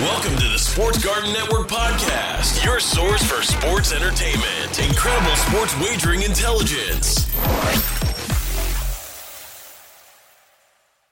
Welcome to the Sports Garden Network podcast, your source for sports entertainment, incredible sports wagering intelligence.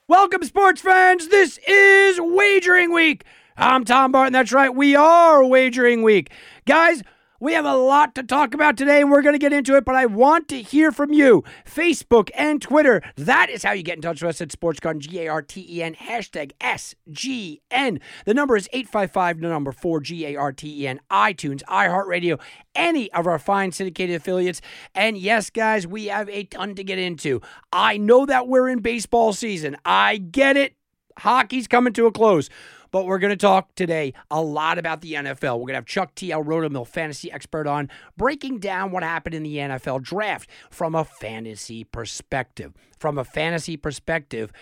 Welcome, sports fans. This is Wagering Week. I'm Tom Barton. That's right. We are Wagering Week. Guys, we have a lot to talk about today, and we're going to get into it, but I want to hear from you. Facebook and Twitter. That is how you get in touch with us at Sports Garden, G-A-R-T-E-N, hashtag S-G-N. The number is 855, the number 4, G-A-R-T-E-N, iTunes, iHeartRadio, any of our fine syndicated affiliates. And yes, guys, we have a ton to get into. I know that we're in baseball season. I get it. Hockey's coming to a close. But we're going to talk today a lot about the NFL. We're going to have Chuck T., our Rotomill fantasy expert, on breaking down what happened in the NFL draft from a fantasy perspective. From a fantasy perspective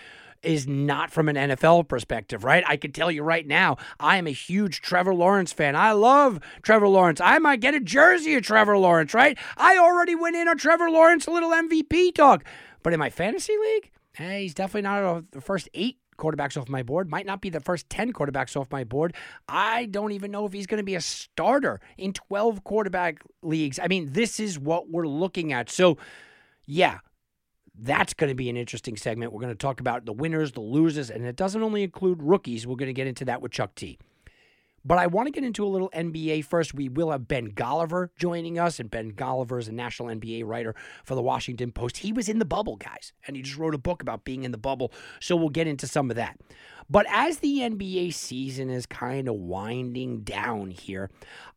is not from an NFL perspective, right? I can tell you right now, I am a huge Trevor Lawrence fan. I love Trevor Lawrence. I might get a jersey of Trevor Lawrence, right? I already went in on Trevor Lawrence, a little MVP talk. But in my fantasy league, he's definitely not the first 8 quarterbacks off my board, might not be the first 10 quarterbacks off my board. I don't even know if he's going to be a starter in 12 quarterback leagues. I mean, this is what we're looking at. So, yeah, that's going to be an interesting segment. We're going to talk about the winners, the losers, and it doesn't only include rookies. We're going to get into that with Chuck T. But I want to get into a little NBA first. We will have Ben Golliver joining us, and Ben Golliver is a national NBA writer for the Washington Post. He was in the bubble, guys, and he just wrote a book about being in the bubble, so we'll get into some of that. But as the NBA season is kind of winding down here,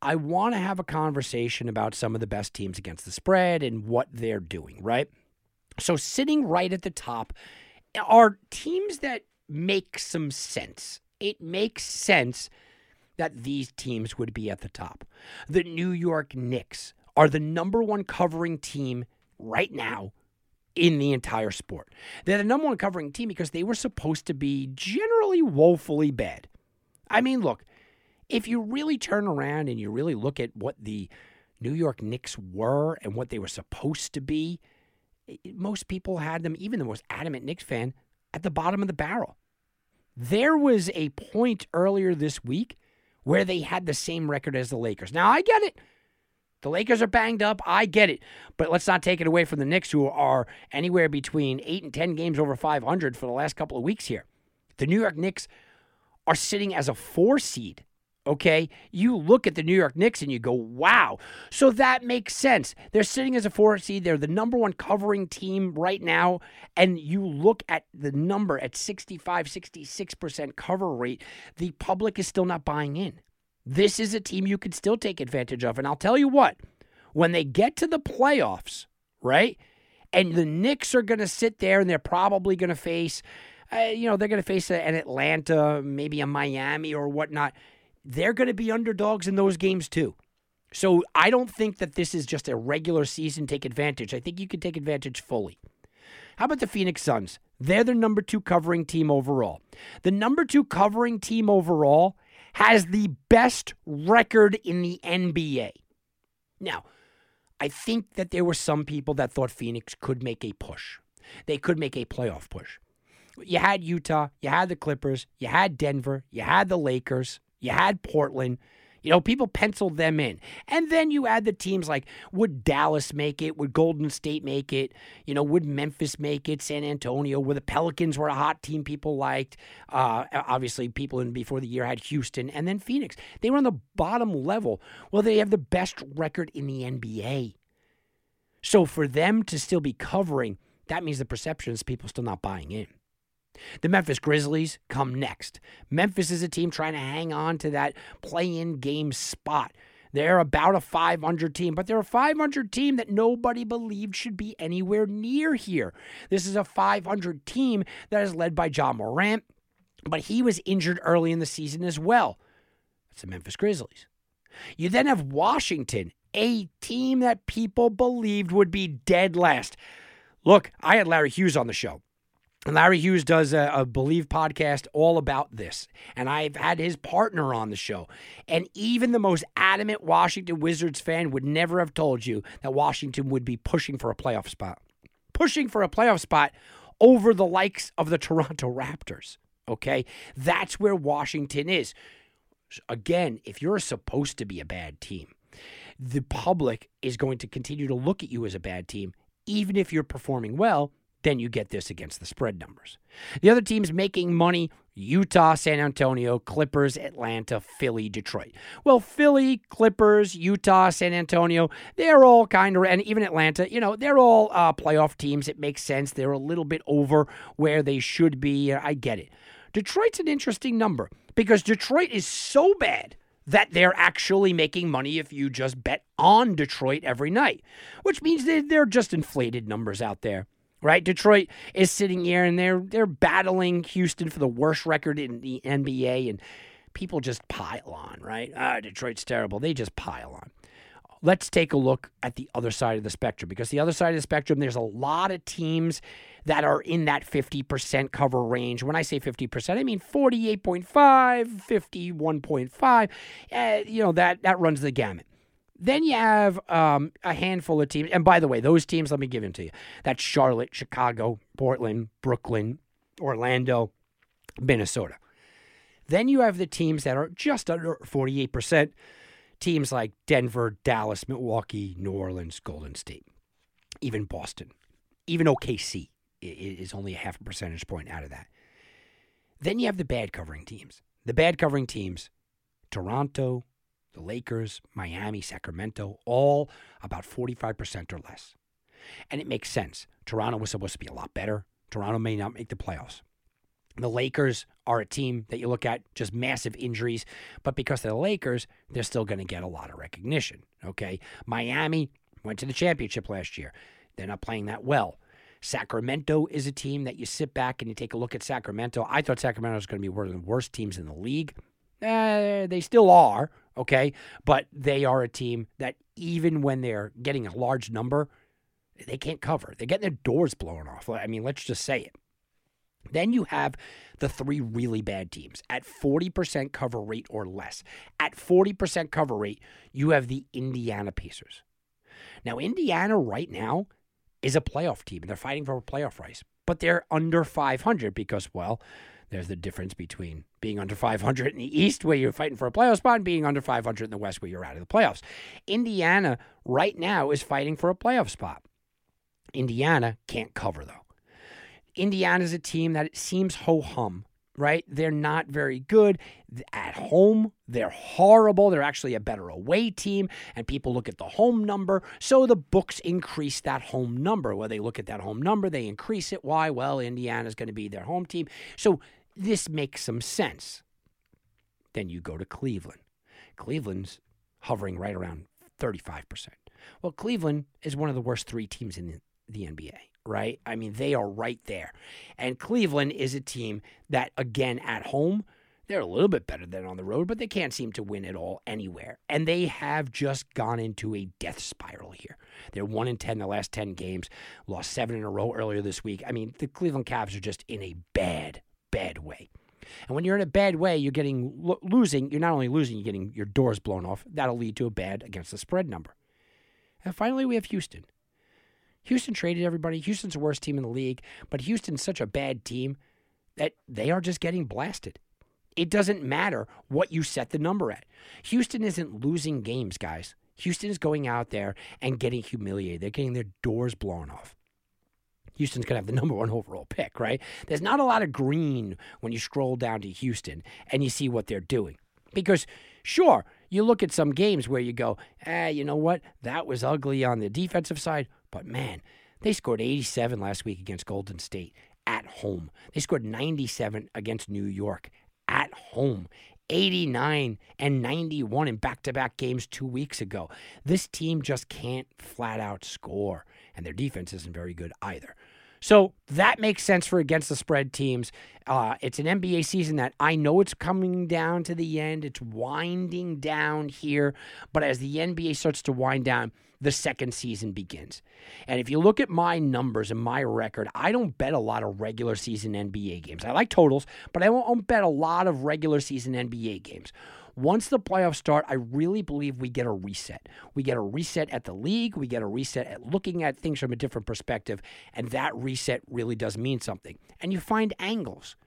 I want to have a conversation about some of the best teams against the spread and what they're doing, right? So sitting right at the top are teams that make some sense. It makes sense that these teams would be at the top. The New York Knicks are the number one covering team right now in the entire sport. They're the number one covering team because they were supposed to be generally woefully bad. I mean, look, if you really turn around and you really look at what the New York Knicks were and what they were supposed to be, most people had them, even the most adamant Knicks fan, at the bottom of the barrel. There was a point earlier this week where they had the same record as the Lakers. Now, I get it. The Lakers are banged up. I get it. But let's not take it away from the Knicks, who are anywhere between 8 and 10 games over 500 for the last couple of weeks here. The New York Knicks are sitting as a 4 seed, okay? You look at the New York Knicks and you go, wow. So that makes sense. They're sitting as a 4 seed. They're the number one covering team right now. And you look at the number at 65, 66% cover rate. The public is still not buying in. This is a team you could still take advantage of. And I'll tell you what, when they get to the playoffs, right, and the Knicks are going to sit there and they're probably going to face, they're going to face an Atlanta, maybe a Miami or whatnot. They're going to be underdogs in those games too. So I don't think that this is just a regular season take advantage. I think you can take advantage fully. How about the Phoenix Suns? They're the number 2 covering team overall. The number 2 covering team overall has the best record in the NBA. Now, I think that there were some people that thought Phoenix could make a push. They could make a playoff push. You had Utah. You had the Clippers. You had Denver. You had the Lakers. You had Portland. You know, people penciled them in. And then you add the teams like, would Dallas make it? Would Golden State make it? You know, would Memphis make it? San Antonio, where the Pelicans were a hot team people liked. Obviously, people in before the year had Houston. And then Phoenix. They were on the bottom level. Well, they have the best record in the NBA. So for them to still be covering, that means the perception is people still not buying in. The Memphis Grizzlies come next. Memphis is a team trying to hang on to that play-in game spot. They're about a 500 team, but they're a 500 team that nobody believed should be anywhere near here. This is a 500 team that is led by John Morant, but he was injured early in the season as well. That's the Memphis Grizzlies. You then have Washington, a team that people believed would be dead last. Look, I had Larry Hughes on the show. Larry Hughes does a Believe podcast all about this, and I've had his partner on the show. And even the most adamant Washington Wizards fan would never have told you that Washington would be pushing for a playoff spot. Pushing for a playoff spot over the likes of the Toronto Raptors, okay? That's where Washington is. Again, if you're supposed to be a bad team, the public is going to continue to look at you as a bad team, even if you're performing well. Then you get this against the spread numbers. The other teams making money, Utah, San Antonio, Clippers, Atlanta, Philly, Detroit. Well, Philly, Clippers, Utah, San Antonio, they're all kind of, and even Atlanta, you know, they're all playoff teams. It makes sense. They're a little bit over where they should be. I get it. Detroit's an interesting number because Detroit is so bad that they're actually making money if you just bet on Detroit every night, which means they're just inflated numbers out there. Right, Detroit is sitting here, and they're battling Houston for the worst record in the NBA, and people just pile on, right? Detroit's terrible. They just pile on. Let's take a look at the other side of the spectrum, because the other side of the spectrum, there's a lot of teams that are in that 50% cover range. When I say 50%, I mean 48.5, 51.5. You know, that runs the gamut. Then you have a handful of teams. And by the way, those teams, let me give them to you. That's Charlotte, Chicago, Portland, Brooklyn, Orlando, Minnesota. Then you have the teams that are just under 48%. Teams like Denver, Dallas, Milwaukee, New Orleans, Golden State, even Boston. Even OKC is only a half a percentage point out of that. Then you have the bad covering teams. The bad covering teams, Toronto, the Lakers, Miami, Sacramento, all about 45% or less. And it makes sense. Toronto was supposed to be a lot better. Toronto may not make the playoffs. The Lakers are a team that you look at, just massive injuries. But because they're the Lakers, they're still going to get a lot of recognition, okay? Miami went to the championship last year. They're not playing that well. Sacramento is a team that you sit back and you take a look at Sacramento. I thought Sacramento was going to be one of the worst teams in the league. They still are. Okay, but they are a team that even when they're getting a large number, they can't cover. They're getting their doors blown off. I mean, let's just say it. Then you have the three really bad teams at 40% cover rate or less. At 40% cover rate, you have the Indiana Pacers. Now, Indiana right now is a playoff team, and they're fighting for a playoff race, but they're under 500 because, well, there's the difference between being under 500 in the East where you're fighting for a playoff spot and being under 500 in the West where you're out of the playoffs. Indiana right now is fighting for a playoff spot. Indiana can't cover, though. Indiana's a team that it seems ho-hum, right? They're not very good. At home, they're horrible. They're actually a better away team, and people look at the home number. So the books increase that home number. Well, they look at that home number, they increase it. Why? Well, Indiana's going to be their home team. So this makes some sense. Then you go to Cleveland. Cleveland's hovering right around 35%. Well, Cleveland is one of the worst three teams in the NBA, right? I mean, they are right there. And Cleveland is a team that, again, at home, they're a little bit better than on the road, but they can't seem to win at all anywhere. And they have just gone into a death spiral here. They're 1-10 the last 10 games, lost 7 in a row earlier this week. I mean, the Cleveland Cavs are just in a bad way. And when you're in a bad way, you're getting losing. You're not only losing, you're getting your doors blown off. That'll lead to a bad against the spread number. And finally, we have Houston. Houston traded everybody. Houston's the worst team in the league, but Houston's such a bad team that they are just getting blasted. It doesn't matter what you set the number at. Houston isn't losing games, guys. Houston is going out there and getting humiliated. They're getting their doors blown off. Houston's going to have the #1 overall pick, right? There's not a lot of green when you scroll down to Houston and you see what they're doing. Because, sure, you look at some games where you go, you know what? That was ugly on the defensive side. But, man, they scored 87 last week against Golden State. at home. They scored 97 against New York at home, 89 and 91 in back-to-back games 2 weeks ago. This team just can't flat-out score, and their defense isn't very good either. So that makes sense for against the spread teams. It's an NBA season that I know it's coming down to the end. It's winding down here. But as the NBA starts to wind down, the second season begins. And if you look at my numbers and my record, I don't bet a lot of regular season NBA games. I like totals, but I won't bet a lot of regular season NBA games. Once the playoffs start, I really believe we get a reset. We get a reset at the league. We get a reset at looking at things from a different perspective. And that reset really does mean something. And you find angles.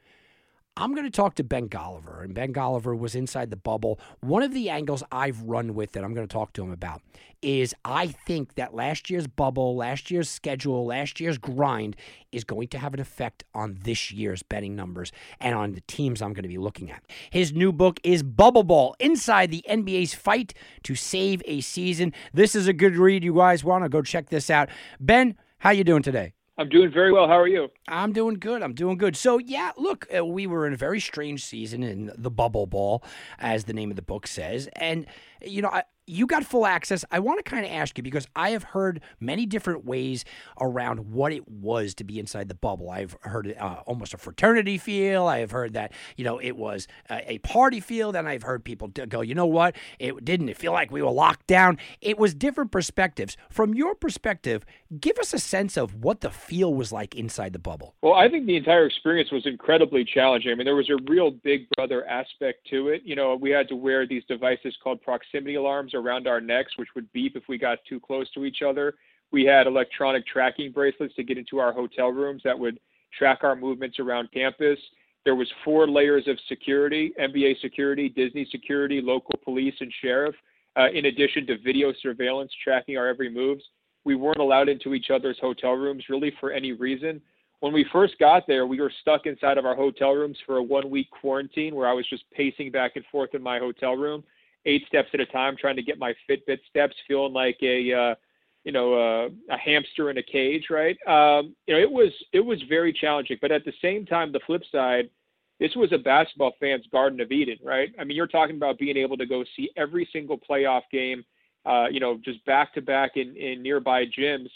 I'm going to talk to Ben Golliver. And Ben Golliver was inside the bubble. One of the angles I've run with that I'm going to talk to him about is I think that last year's bubble, last year's schedule, last year's grind is going to have an effect on this year's betting numbers and on the teams I'm going to be looking at. His new book is Bubble Ball, Inside the NBA's Fight to Save a Season. This is a good read. You guys want to go check this out. Ben, how you doing today? I'm doing very well. How are you? I'm doing good. So, yeah, look, we were in a very strange season in the Bubble Ball, as the name of the book says. And, you know, you got full access. I want to kind of ask you, because I have heard many different ways around what it was to be inside the bubble. I've heard almost a fraternity feel. I have heard that, you know, it was a party feel. Then I've heard people go, you know what? It didn't. It feel like we were locked down. It was different perspectives. From your perspective, give us a sense of what the feel was like inside the bubble. Well, I think the entire experience was incredibly challenging. I mean, there was a real big brother aspect to it. You know, we had to wear these devices called proximity alarms around our necks, which would beep if we got too close to each other. We had electronic tracking bracelets to get into our hotel rooms that would track our movements around campus. There was 4 layers of security, NBA security, Disney security, local police, and sheriff, in addition to video surveillance tracking our every moves. We weren't allowed into each other's hotel rooms really for any reason. When we first got there, we were stuck inside of our hotel rooms for a 1-week quarantine where I was just pacing back and forth in my hotel room, 8 steps at a time, trying to get my Fitbit steps, feeling like a hamster in a cage, right? It was very challenging. But at the same time, the flip side, this was a basketball fan's Garden of Eden, right? I mean, you're talking about being able to go see every single playoff game, just back to back in nearby gyms.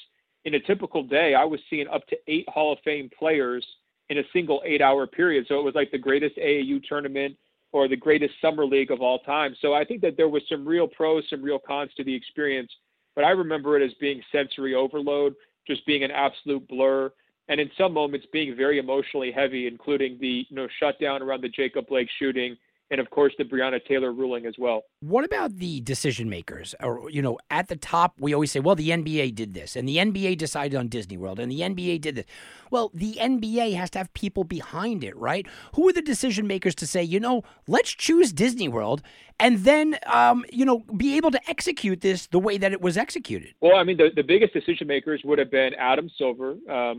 In a typical day, I was seeing up to 8 Hall of Fame players in a single 8-hour period. So it was like the greatest AAU tournament or the greatest summer league of all time. So I think that there was some real pros, some real cons to the experience, but I remember it as being sensory overload, just being an absolute blur, and in some moments being very emotionally heavy, including the shutdown around the Jacob Blake shooting, and of course the Breonna Taylor ruling as well. What about the decision makers? Or, you know, at the top, we always say, well, the NBA did this, and the NBA decided on Disney World, and the NBA did this. Well, the NBA has to have people behind it, right? Who are the decision makers to say, you know, let's choose Disney World, and then, be able to execute this the way that it was executed? Well, I mean, the biggest decision makers would have been Adam Silver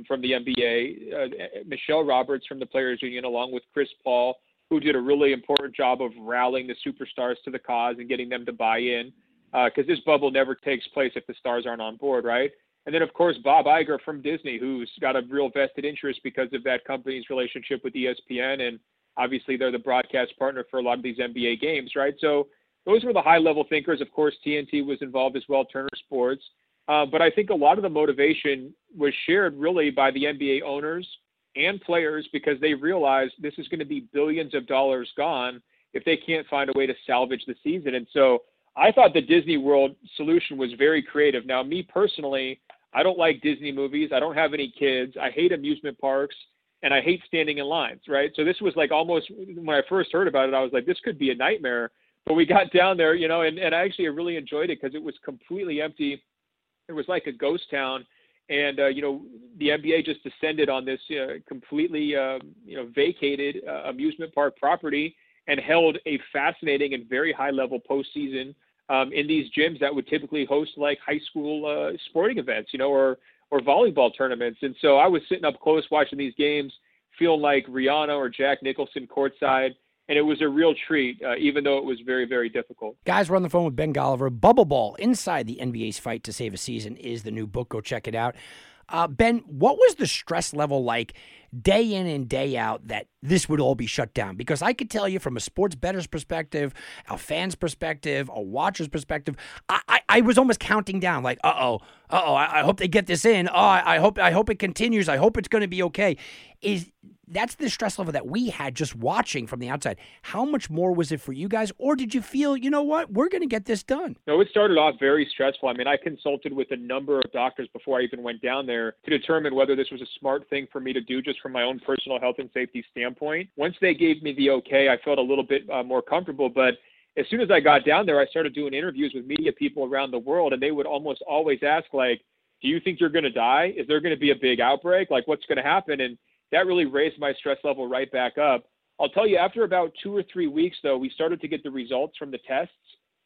from the NBA, Michelle Roberts from the Players Union, along with Chris Paul, who did a really important job of rallying the superstars to the cause and getting them to buy in, because this bubble never takes place if the stars aren't on board, right? And then, of course, Bob Iger from Disney, who's got a real vested interest because of that company's relationship with ESPN, and obviously they're the broadcast partner for a lot of these NBA games, right? So those were the high-level thinkers. Of course, TNT was involved as well, Turner Sports. But I think a lot of the motivation was shared really by the NBA owners and players, because they realize this is going to be billions of dollars gone if they can't find a way to salvage the season. And so I thought the Disney World solution was very creative. Now, me personally, I don't like Disney movies. I don't have any kids. I hate amusement parks, and I hate standing in lines, right? So this was like almost, when I first heard about it, I was like, this could be a nightmare. But we got down there, and I really enjoyed it because it was completely empty. It was like a ghost town. And, the NBA just descended on this completely, vacated amusement park property and held a fascinating and very high-level postseason in these gyms that would typically host, like, high school sporting events, or volleyball tournaments. And so I was sitting up close watching these games, feeling like Rihanna or Jack Nicholson courtside. And it was a real treat, even though it was very, very difficult. Guys, we're on the phone with Ben Golliver. Bubble Ball, Inside the NBA's Fight to Save a Season is the new book. Go check it out. Ben, what was the stress level like day in and day out that this would all be shut down? Because I could tell you from a sports bettor's perspective, a fan's perspective, a watcher's perspective, I was almost counting down like, I hope they get this in. I hope it continues. I hope it's going to be okay. That's the stress level that we had just watching from the outside. How much more was it for you guys? Or did you feel, you know what, we're going to get this done? No, it started off very stressful. I mean, I consulted with a number of doctors before I even went down there to determine whether this was a smart thing for me to do just from my own personal health and safety standpoint. Once they gave me the okay, I felt a little bit more comfortable. But as soon as I got down there, I started doing interviews with media people around the world, and they would almost always ask, like, do you think you're going to die? Is there going to be a big outbreak? Like, what's going to happen? And that really raised my stress level right back up. I'll tell you, after about 2 or 3 weeks, though, we started to get the results from the tests,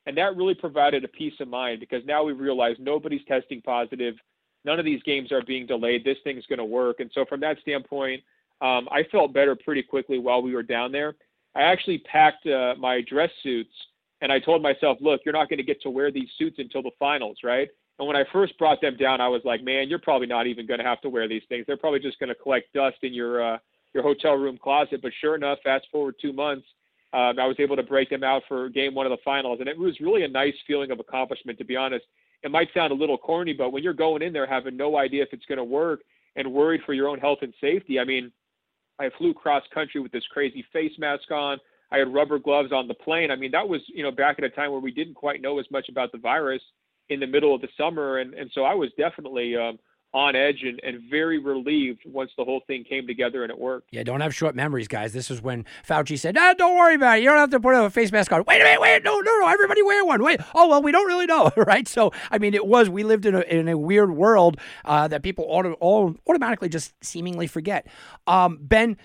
and that really provided a peace of mind because now we realize nobody's testing positive. None of these games are being delayed. This thing's going to work. And so from that standpoint, I felt better pretty quickly while we were down there. I actually packed my dress suits, and I told myself, look, you're not going to get to wear these suits until the finals, right? And when I first brought them down, I was like, man, you're probably not even going to have to wear these things. They're probably just going to collect dust in your hotel room closet. But sure enough, fast forward 2 months, I was able to break them out for game one of the finals. And it was really a nice feeling of accomplishment, to be honest. It might sound a little corny, but when you're going in there having no idea if it's going to work and worried for your own health and safety, I mean, I flew cross country with this crazy face mask on. I had rubber gloves on the plane. I mean, that was, you know, back at a time where we didn't quite know as much about the virus in the middle of the summer. And so I was definitely on edge and very relieved once the whole thing came together and it worked. Yeah, don't have short memories, guys. This is when Fauci said, don't worry about it. You don't have to put a face mask on. Wait a minute, wait, no, everybody wear one. Wait, oh, well, we don't really know, right? So, I mean, we lived in a weird world that people automatically just seemingly forget. Ben,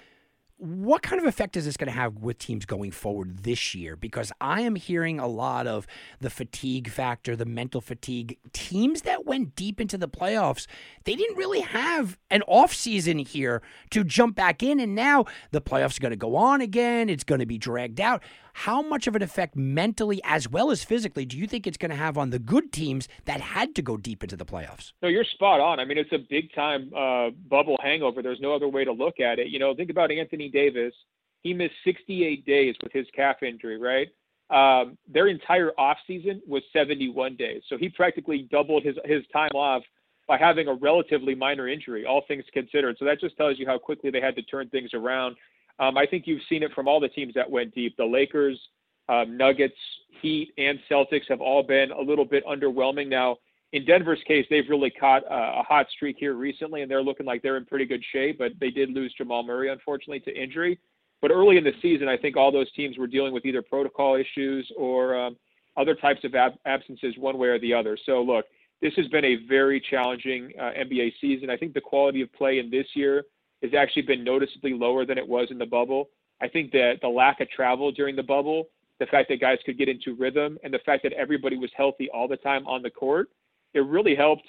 what kind of effect is this going to have with teams going forward this year? Because I am hearing a lot of the fatigue factor, the mental fatigue. Teams that went deep into the playoffs, they didn't really have an off season here to jump back in. And now the playoffs are going to go on again. It's going to be dragged out. How much of an effect mentally as well as physically do you think it's going to have on the good teams that had to go deep into the playoffs? No, you're spot on. I mean, it's a big-time bubble hangover. There's no other way to look at it. You know, think about Anthony Davis. He missed 68 days with his calf injury, right? Their entire offseason was 71 days. So he practically doubled his time off by having a relatively minor injury, all things considered. So that just tells you how quickly they had to turn things around. I think you've seen it from all the teams that went deep. The Lakers, Nuggets, Heat, and Celtics have all been a little bit underwhelming. Now, in Denver's case, they've really caught a hot streak here recently, and they're looking like they're in pretty good shape, but they did lose Jamal Murray, unfortunately, to injury. But early in the season, I think all those teams were dealing with either protocol issues or other types of absences one way or the other. So, look, this has been a very challenging NBA season. I think the quality of play in this year has actually been noticeably lower than it was in the bubble. I think that the lack of travel during the bubble, the fact that guys could get into rhythm, and the fact that everybody was healthy all the time on the court, it really helped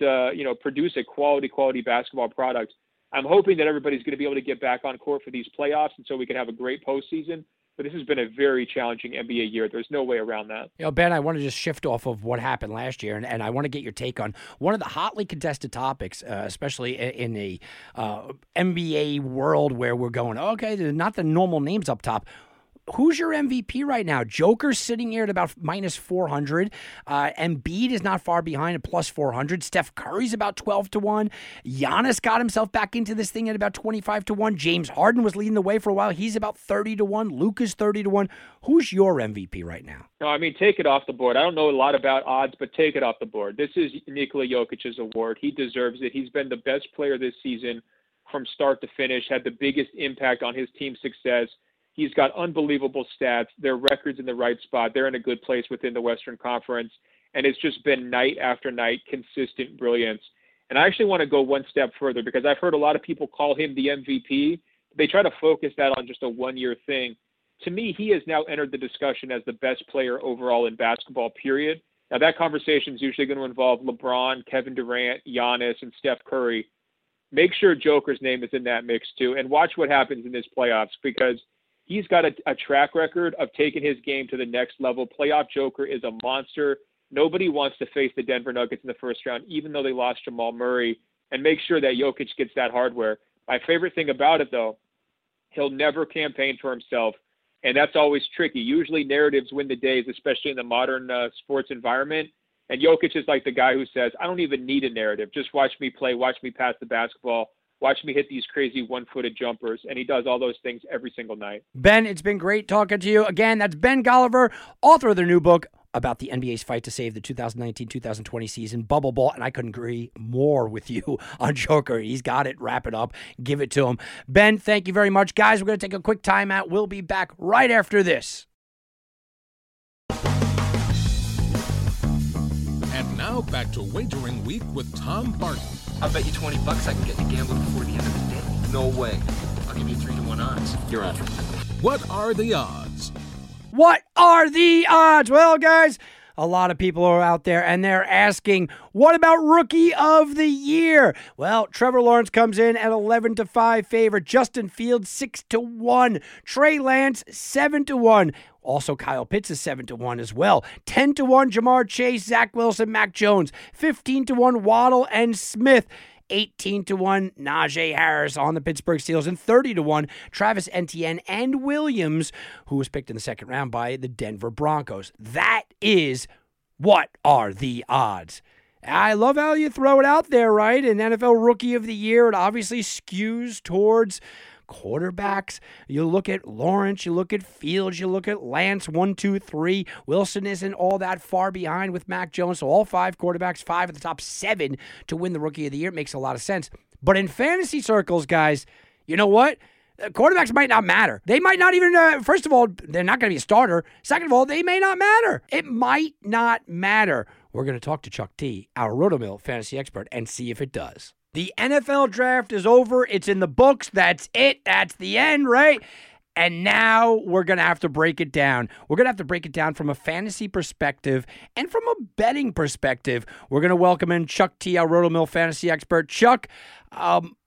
produce a quality basketball product. I'm hoping that everybody's going to be able to get back on court for these playoffs, and so we can have a great postseason. But this has been a very challenging NBA year. There's no way around that. You know, Ben, I want to just shift off of what happened last year, and I want to get your take on one of the hotly contested topics, especially in the NBA world where we're going, okay, there's not the normal names up top. Who's your MVP right now? Joker's sitting here at about minus 400. Embiid is not far behind at plus 400. Steph Curry's about 12-1. Giannis got himself back into this thing at about 25-1. James Harden was leading the way for a while. He's about 30-1. Luke is 30-1. Who's your MVP right now? No, I mean, take it off the board. I don't know a lot about odds, but take it off the board. This is Nikola Jokic's award. He deserves it. He's been the best player this season from start to finish, had the biggest impact on his team's success. He's got unbelievable stats. Their record's in the right spot. They're in a good place within the Western Conference. And it's just been night after night, consistent brilliance. And I actually want to go one step further because I've heard a lot of people call him the MVP. They try to focus that on just a one-year thing. To me, he has now entered the discussion as the best player overall in basketball, period. Now, that conversation is usually going to involve LeBron, Kevin Durant, Giannis, and Steph Curry. Make sure Joker's name is in that mix, too, and watch what happens in this playoffs because he's got a track record of taking his game to the next level. Playoff Joker is a monster. Nobody wants to face the Denver Nuggets in the first round, even though they lost Jamal Murray. and make sure that Jokic gets that hardware. My favorite thing about it, though, he'll never campaign for himself, and that's always tricky. Usually narratives win the days, especially in the modern sports environment, and Jokic is like the guy who says, I don't even need a narrative. Just watch me play, watch me pass the basketball, watch me hit these crazy one-footed jumpers, and he does all those things every single night. Ben, it's been great talking to you. Again, that's Ben Golliver, author of their new book about the NBA's fight to save the 2019-2020 season, Bubble Ball, and I couldn't agree more with you on Joker. He's got it. Wrap it up. Give it to him. Ben, thank you very much. Guys, we're going to take a quick timeout. We'll be back right after this. And now back to Wagering Week with Tom Barton. I'll bet you 20 bucks I can get to gambling before the end of the day. No way. I'll give you 3-1 odds. You're on. What are the odds? What are the odds? Well, guys, a lot of people are out there and they're asking, what about Rookie of the Year? Well, Trevor Lawrence comes in at 11-5 favorite. Justin Fields, 6-1. Trey Lance, 7-1. Also, Kyle Pitts is 7-1 as well. 10-1, Jamar Chase, Zach Wilson, Mac Jones. 15-1, Waddle and Smith. 18-1, Najee Harris on the Pittsburgh Steelers, and 30-1, Travis Etienne and Williams, who was picked in the second round by the Denver Broncos. That is what are the odds. I love how you throw it out there, right? An NFL Rookie of the Year, it obviously skews towards quarterbacks. You look at Lawrence, you look at Fields, you look at Lance, 1, 2, 3. Wilson isn't all that far behind with Mac Jones, so all 5 quarterbacks, 5 of the top 7 to win the Rookie of the Year. It makes a lot of sense. But in fantasy circles, guys, you know what? Quarterbacks might not matter. They might not even, first of all, they're not going to be a starter. Second of all, they may not matter. It might not matter. We're going to talk to Chuck T., our Rotomill fantasy expert, and see if it does. The NFL draft is over. It's in the books. That's it. That's the end, right? And now we're going to have to break it down. We're going to have to break it down from a fantasy perspective and from a betting perspective. We're going to welcome in Chuck T., our Rotomill fantasy expert. Chuck,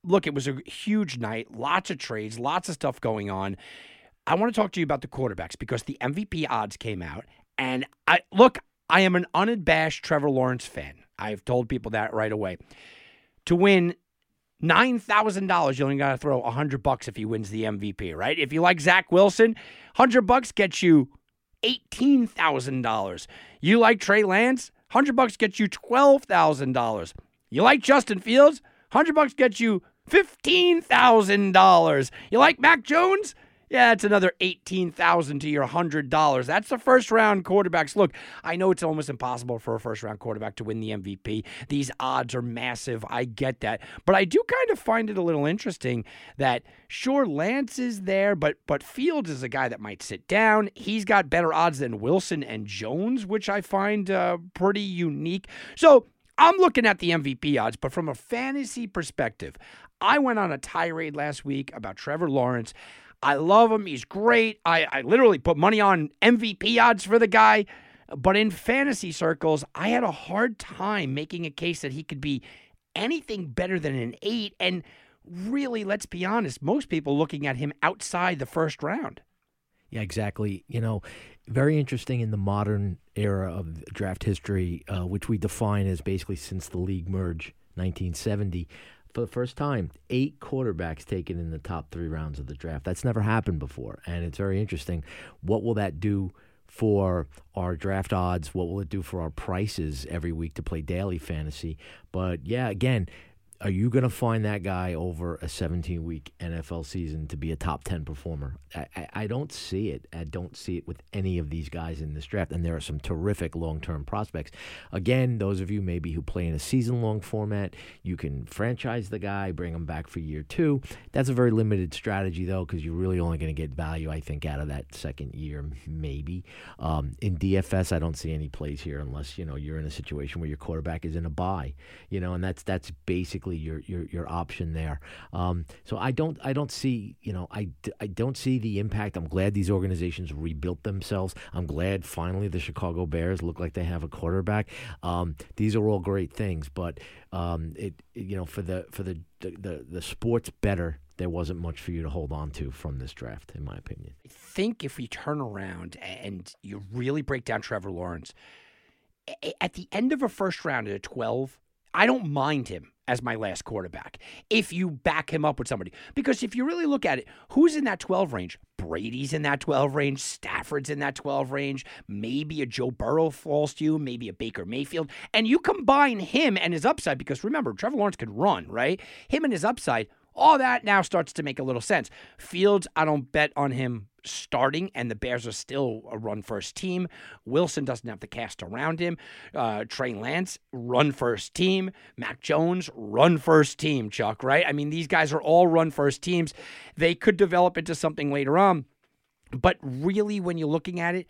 look, it was a huge night. Lots of trades, lots of stuff going on. I want to talk to you about the quarterbacks because the MVP odds came out. And I am an unabashed Trevor Lawrence fan. I've told people that right away. To win $9,000, you only got to throw $100 if he wins the MVP, right? If you like Zach Wilson, $100 gets you $18,000. You like Trey Lance, $100 gets you $12,000. You like Justin Fields, $100 gets you $15,000. You like Mac Jones? Yeah, it's another $18,000 to your $100. That's the first-round quarterbacks. Look, I know it's almost impossible for a first-round quarterback to win the MVP. These odds are massive. I get that. But I do kind of find it a little interesting that, sure, Lance is there, but Fields is a guy that might sit down. He's got better odds than Wilson and Jones, which I find pretty unique. So I'm looking at the MVP odds, but from a fantasy perspective, I went on a tirade last week about Trevor Lawrence. I love him. He's great. I literally put money on MVP odds for the guy. But in fantasy circles, I had a hard time making a case that he could be anything better than an 8. And really, let's be honest, most people looking at him outside the first round. Yeah, exactly. You know, very interesting in the modern era of draft history, which we define as basically since the league merge, 1970. For the first time, 8 quarterbacks taken in the top 3 rounds of the draft. That's never happened before, and it's very interesting. What will that do for our draft odds? What will it do for our prices every week to play daily fantasy? But, yeah, again, are you going to find that guy over a 17-week NFL season to be a top 10 performer? I don't see it. I don't see it with any of these guys in this draft, and there are some terrific long-term prospects. Again, those of you maybe who play in a season-long format, you can franchise the guy, bring him back for year 2. That's a very limited strategy, though, because you're really only going to get value, I think, out of that second year, maybe. In DFS, I don't see any plays here unless, you know, you're in a situation where your quarterback is in a bye, you know, and that's basically your option there. So I don't see, you know, I don't see the impact. I'm glad these organizations rebuilt themselves. I'm glad finally the Chicago Bears look like they have a quarterback. These are all great things, but for the sports better, there wasn't much for you to hold on to from this draft, in my opinion. I think if we turn around and you really break down Trevor Lawrence at the end of a first round at a 12, I don't mind him. as my last quarterback if you back him up with somebody. Because if you really look at it, who's in that 12 range? Brady's in that 12 range. Stafford's in that 12 range. Maybe a Joe Burrow falls to you. Maybe a Baker Mayfield. And you combine him and his upside, because remember, Trevor Lawrence could run, right? Him and his upside, all that now starts to make a little sense. Fields, I don't bet on him starting, and the Bears are still a run-first team. Wilson doesn't have the cast around him. Trey Lance, run-first team. Mac Jones, run-first team, Chuck, right? I mean, these guys are all run-first teams. They could develop into something later on, but really, when you're looking at it,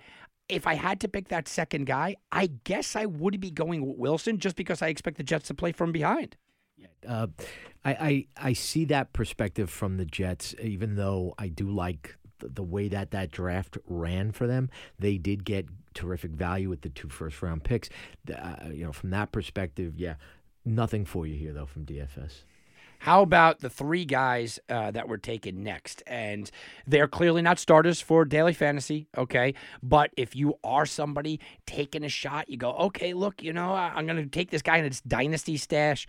if I had to pick that second guy, I guess I would be going with Wilson just because I expect the Jets to play from behind. I see that perspective from the Jets, even though I do like the way that that draft ran for them. They did get terrific value with the 2 first-round picks. From that perspective, yeah, nothing for you here, though, from DFS. How about the 3 guys that were taken next? And they're clearly not starters for Daily Fantasy, okay? But if you are somebody taking a shot, you go, okay, look, I'm going to take this guy in its dynasty stash.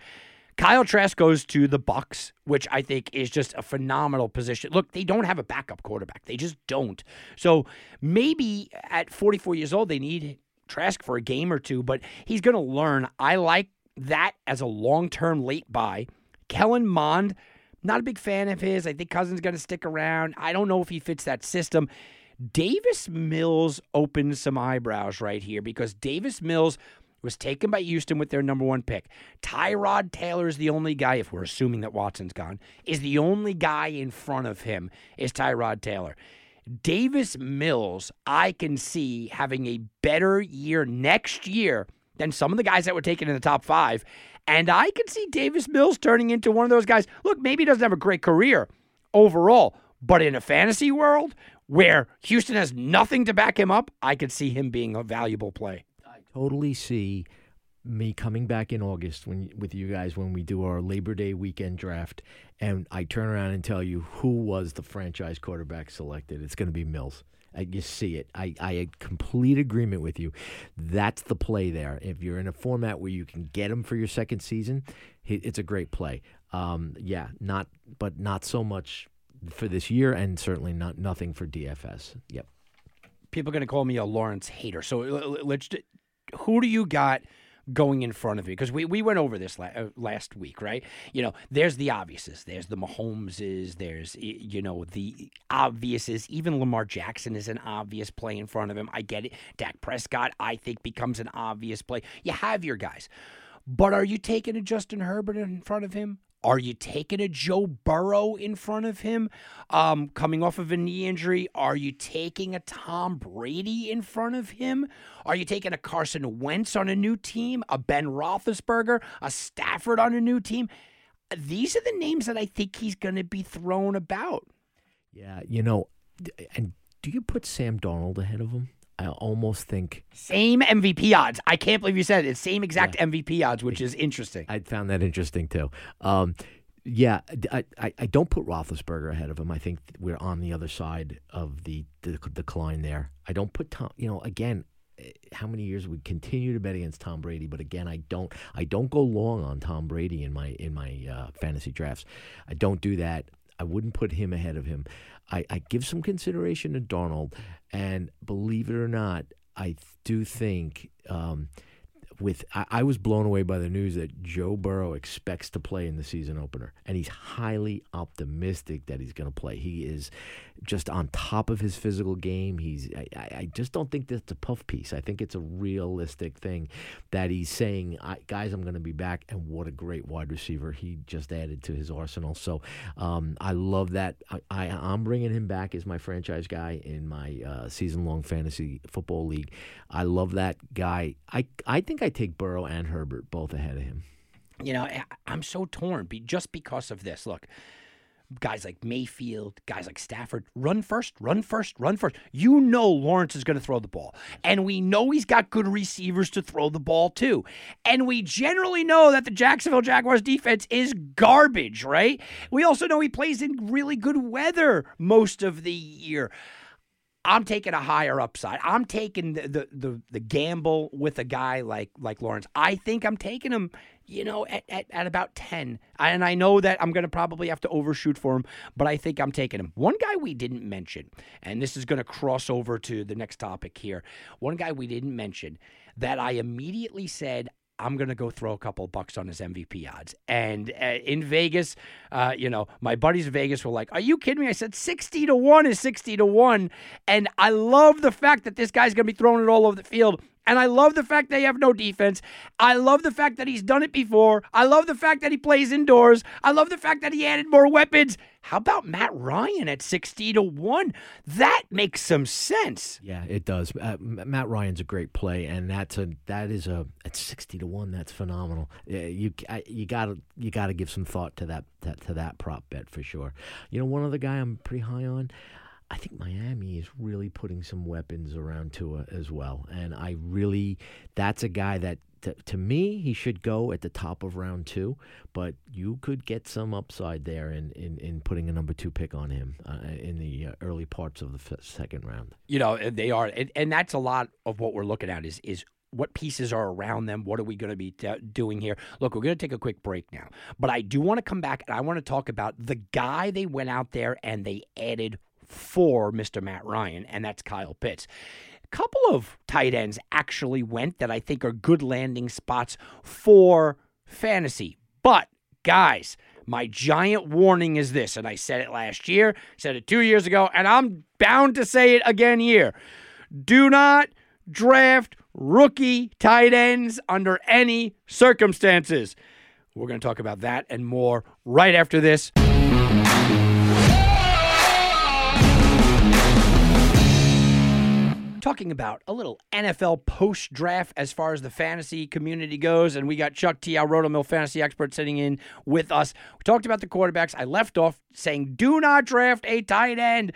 Kyle Trask goes to the Bucs, which I think is just a phenomenal position. Look, they don't have a backup quarterback. They just don't. So maybe at 44 years old, they need Trask for a game or two, but he's going to learn. I like that as a long-term late buy. Kellen Mond, not a big fan of his. I think Cousins going to stick around. I don't know if he fits that system. Davis Mills opens some eyebrows right here because Davis Mills was taken by Houston with their number 1 pick. Tyrod Taylor is the only guy, if we're assuming that Watson's gone, is the only guy in front of him is Tyrod Taylor. Davis Mills, I can see having a better year next year than some of the guys that were taken in the top 5. And I could see Davis Mills turning into one of those guys. Look, maybe he doesn't have a great career overall, but in a fantasy world where Houston has nothing to back him up, I could see him being a valuable play. Totally see me coming back in August with you guys when we do our Labor Day weekend draft, and I turn around and tell you who was the franchise quarterback selected. It's going to be Mills. I just see it. I had complete agreement with you. That's the play there. If you're in a format where you can get him for your second season, it's a great play. Not so much for this year, and certainly nothing for DFS. Yep. People are going to call me a Lawrence hater. So let's. Who do you got going in front of you? Because we went over this last week, right? There's the obviouses. There's the Mahomeses. There's, the obviouses. Even Lamar Jackson is an obvious play in front of him. I get it. Dak Prescott, I think, becomes an obvious play. You have your guys. But are you taking a Justin Herbert in front of him? Are you taking a Joe Burrow in front of him coming off of a knee injury? Are you taking a Tom Brady in front of him? Are you taking a Carson Wentz on a new team, a Ben Roethlisberger, a Stafford on a new team? These are the names that I think he's going to be thrown about. Yeah, and do you put Sam Darnold ahead of him? I almost think same MVP odds. I can't believe you said it. It's same exact MVP odds, which is interesting. I found that interesting too. I don't put Roethlisberger ahead of him. I think we're on the other side of the decline there. I don't put Tom. Again, how many years we continue to bet against Tom Brady? But again, I don't go long on Tom Brady in my fantasy drafts. I don't do that. I wouldn't put him ahead of him. I give some consideration to Darnold, and believe it or not, I do think I was blown away by the news that Joe Burrow expects to play in the season opener, and he's highly optimistic that he's going to play. He is just on top of his physical game. I just don't think that's a puff piece. I think it's a realistic thing that he's saying, guys, I'm going to be back, and what a great wide receiver he just added to his arsenal. So I love that. I'm bringing him back as my franchise guy in my season-long fantasy football league. I love that guy. I think I take Burrow and Herbert both ahead of him. I'm so torn just because of this. Look, guys like Mayfield, guys like Stafford, run first. Lawrence is going to throw the ball. And we know he's got good receivers to throw the ball to. And we generally know that the Jacksonville Jaguars defense is garbage, right? We also know he plays in really good weather most of the year. I'm taking a higher upside. I'm taking the gamble with a guy like Lawrence. I think I'm taking him, you know, at about 10. And I know that I'm going to probably have to overshoot for him, but I think I'm taking him. One guy we didn't mention, and this is going to cross over to the next topic here. One guy we didn't mention that I immediately said, I'm going to go throw a couple bucks on his MVP odds. And in Vegas, you know, my buddies in Vegas were like, are you kidding me? I said 60-1 is 60-1. And I love the fact that this guy's going to be throwing it all over the field. And I love the fact they have no defense. I love the fact that he's done it before. I love the fact that he plays indoors. I love the fact that he added more weapons. How about Matt Ryan at 60-1? That makes some sense. Yeah, it does. Matt Ryan's a great play, and that is at 60-1. That's phenomenal. You gotta give some thought to that prop bet for sure. You know, one other guy I'm pretty high on. I think Miami is really putting some weapons around Tua as well. And that's a guy that, to me, he should go at the top of round two. But you could get some upside there in putting a number 2 pick on him in the early parts of the second round. You know, they are. And that's a lot of what we're looking at is what pieces are around them. What are we going to be doing here? Look, we're going to take a quick break now. But I do want to come back, and I want to talk about the guy they went out there and they added for Mr. Matt Ryan, and that's Kyle Pitts. A couple of tight ends actually went that I think are good landing spots for fantasy. But, guys, my giant warning is this, and I said it last year, said it 2 years ago, and I'm bound to say it again here. Do not draft rookie tight ends under any circumstances. We're going to talk about that and more right after this. Talking about a little NFL post-draft as far as the fantasy community goes, and we got Chuck T., our Rotomill fantasy expert, sitting in with us. We talked about the quarterbacks. I left off saying do not draft a tight end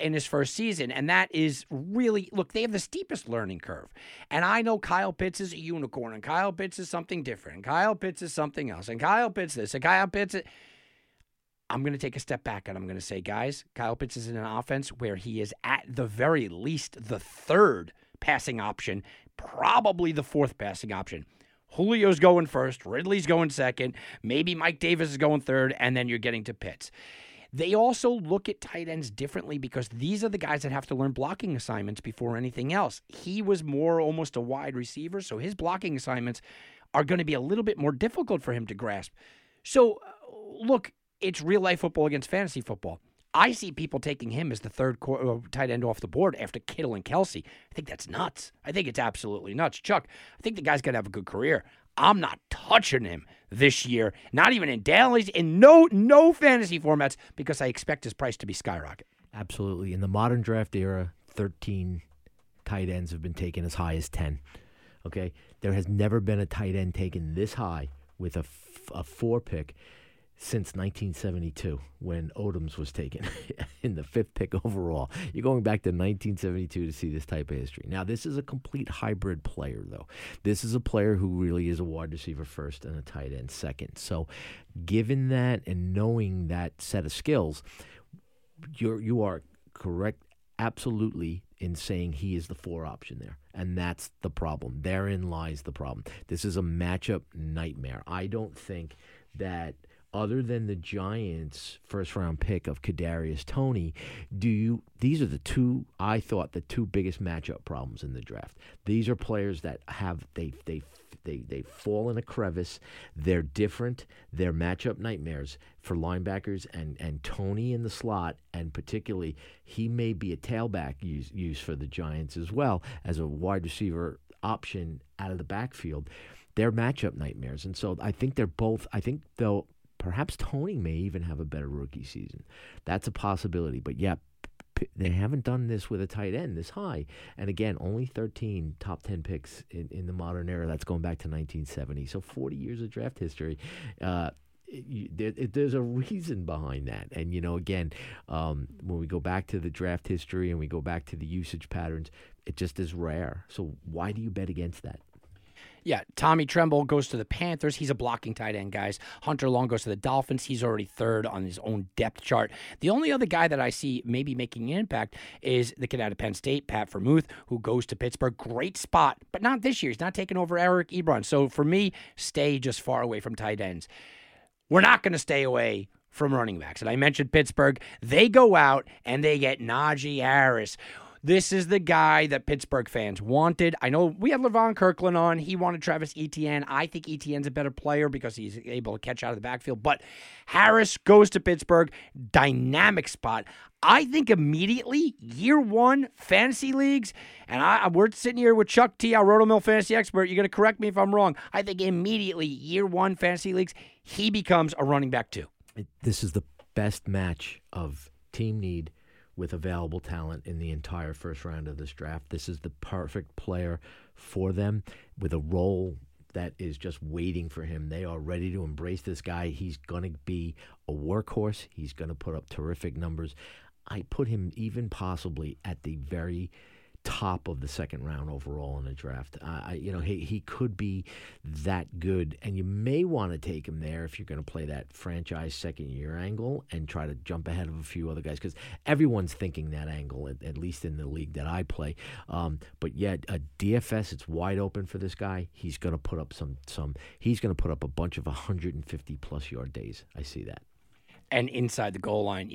in his first season, and that is really, look, they have the steepest learning curve, and I know Kyle Pitts is a unicorn, and Kyle Pitts is something different, and Kyle Pitts is something else, and Kyle Pitts this, and Kyle Pitts is... I'm going to take a step back, and I'm going to say, guys, Kyle Pitts is in an offense where he is at the very least the third passing option, probably the fourth passing option. Julio's going first, Ridley's going second, maybe Mike Davis is going third, and then you're getting to Pitts. They also look at tight ends differently because these are the guys that have to learn blocking assignments before anything else. He was more almost a wide receiver, so his blocking assignments are going to be a little bit more difficult for him to grasp. So, look, it's real-life football against fantasy football. I see people taking him as the third tight end off the board after Kittle and Kelsey. I think that's nuts. I think it's absolutely nuts. Chuck, I think the guy's going to have a good career. I'm not touching him this year, not even in dailies, in no fantasy formats, because I expect his price to be skyrocket. Absolutely. In the modern draft era, 13 tight ends have been taken as high as 10. Okay? There has never been a tight end taken this high with a 4 pick since 1972, when Odoms was taken in the 5th pick overall. You're going back to 1972 to see this type of history. Now, this is a complete hybrid player, though. This is a player who really is a wide receiver first and a tight end second. So given that and knowing that set of skills, you are correct absolutely in saying he is the 4 option there. And that's the problem. Therein lies the problem. This is a matchup nightmare. I don't think that... other than the Giants' first-round pick of Kadarius Toney, these are the two biggest matchup problems in the draft. These are players that have they fall in a crevice. They're different. They're matchup nightmares for linebackers and Toney in the slot, and particularly he may be a tailback use for the Giants as well as a wide receiver option out of the backfield. They're matchup nightmares, and so I think they're both. I think they'll. Perhaps Toney may even have a better rookie season. That's a possibility. But, yeah, they haven't done this with a tight end this high. And, again, only 13 top 10 picks in the modern era. That's going back to 1970. So 40 years of draft history. There's a reason behind that. And, you know, again, when we go back to the draft history and we go back to the usage patterns, it just is rare. So why do you bet against that? Yeah, Tommy Tremble goes to the Panthers. He's a blocking tight end, guys. Hunter Long goes to the Dolphins. He's already third on his own depth chart. The only other guy that I see maybe making an impact is the kid out of Penn State, Pat Freiermuth, who goes to Pittsburgh. Great spot, but not this year. He's not taking over Eric Ebron. So for me, stay just far away from tight ends. We're not going to stay away from running backs. And I mentioned Pittsburgh. They go out and they get Najee Harris. This is the guy that Pittsburgh fans wanted. I know we had LaVon Kirkland on. He wanted Travis Etienne. I think Etienne's a better player because he's able to catch out of the backfield. But Harris goes to Pittsburgh. Dynamic spot. I think immediately, year one, fantasy leagues, and we're sitting here with Chuck T., our Rotomill fantasy expert. You're going to correct me if I'm wrong. I think immediately, year one, fantasy leagues, he becomes a running back too. This is the best match of team need with available talent in the entire first round of this draft. This is the perfect player for them with a role that is just waiting for him. They are ready to embrace this guy. He's going to be a workhorse. He's going to put up terrific numbers. I put him even possibly at the very top of the second round overall in the draft. He could be that good, and you may want to take him there if you're going to play that franchise second-year angle and try to jump ahead of a few other guys because everyone's thinking that angle, at least in the league that I play. But yeah, a DFS, it's wide open for this guy. He's going to put up he's going to put up a bunch of 150-plus yard days. I see that. And inside the goal line,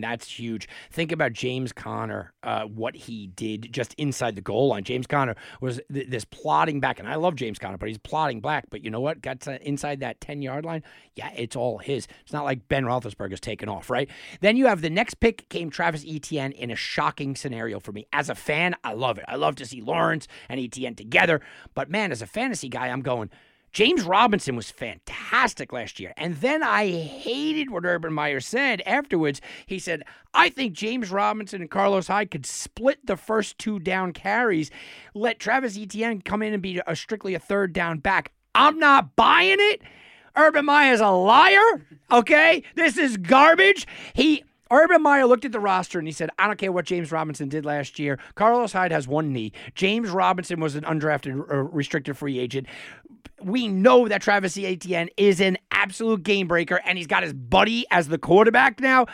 that's huge. Think about James Conner, what he did just inside the goal line. James Conner was this plotting back, and I love James Conner, but he's plotting back. But you know what? Got inside that 10-yard line, yeah, it's all his. It's not like Ben Roethlisberger's taking off, right? Then you have the next pick came Travis Etienne in a shocking scenario for me. As a fan, I love it. I love to see Lawrence and Etienne together. But, man, as a fantasy guy, I'm going – James Robinson was fantastic last year. And then I hated what Urban Meyer said afterwards. He said, I think James Robinson and Carlos Hyde could split the first two down carries, let Travis Etienne come in and be strictly a third down back. I'm not buying it. Urban Meyer's a liar, okay? This is garbage. Urban Meyer looked at the roster and he said, I don't care what James Robinson did last year. Carlos Hyde has one knee. James Robinson was an undrafted restricted free agent. We know that Travis Etienne is an absolute game breaker, and he's got his buddy as the quarterback now.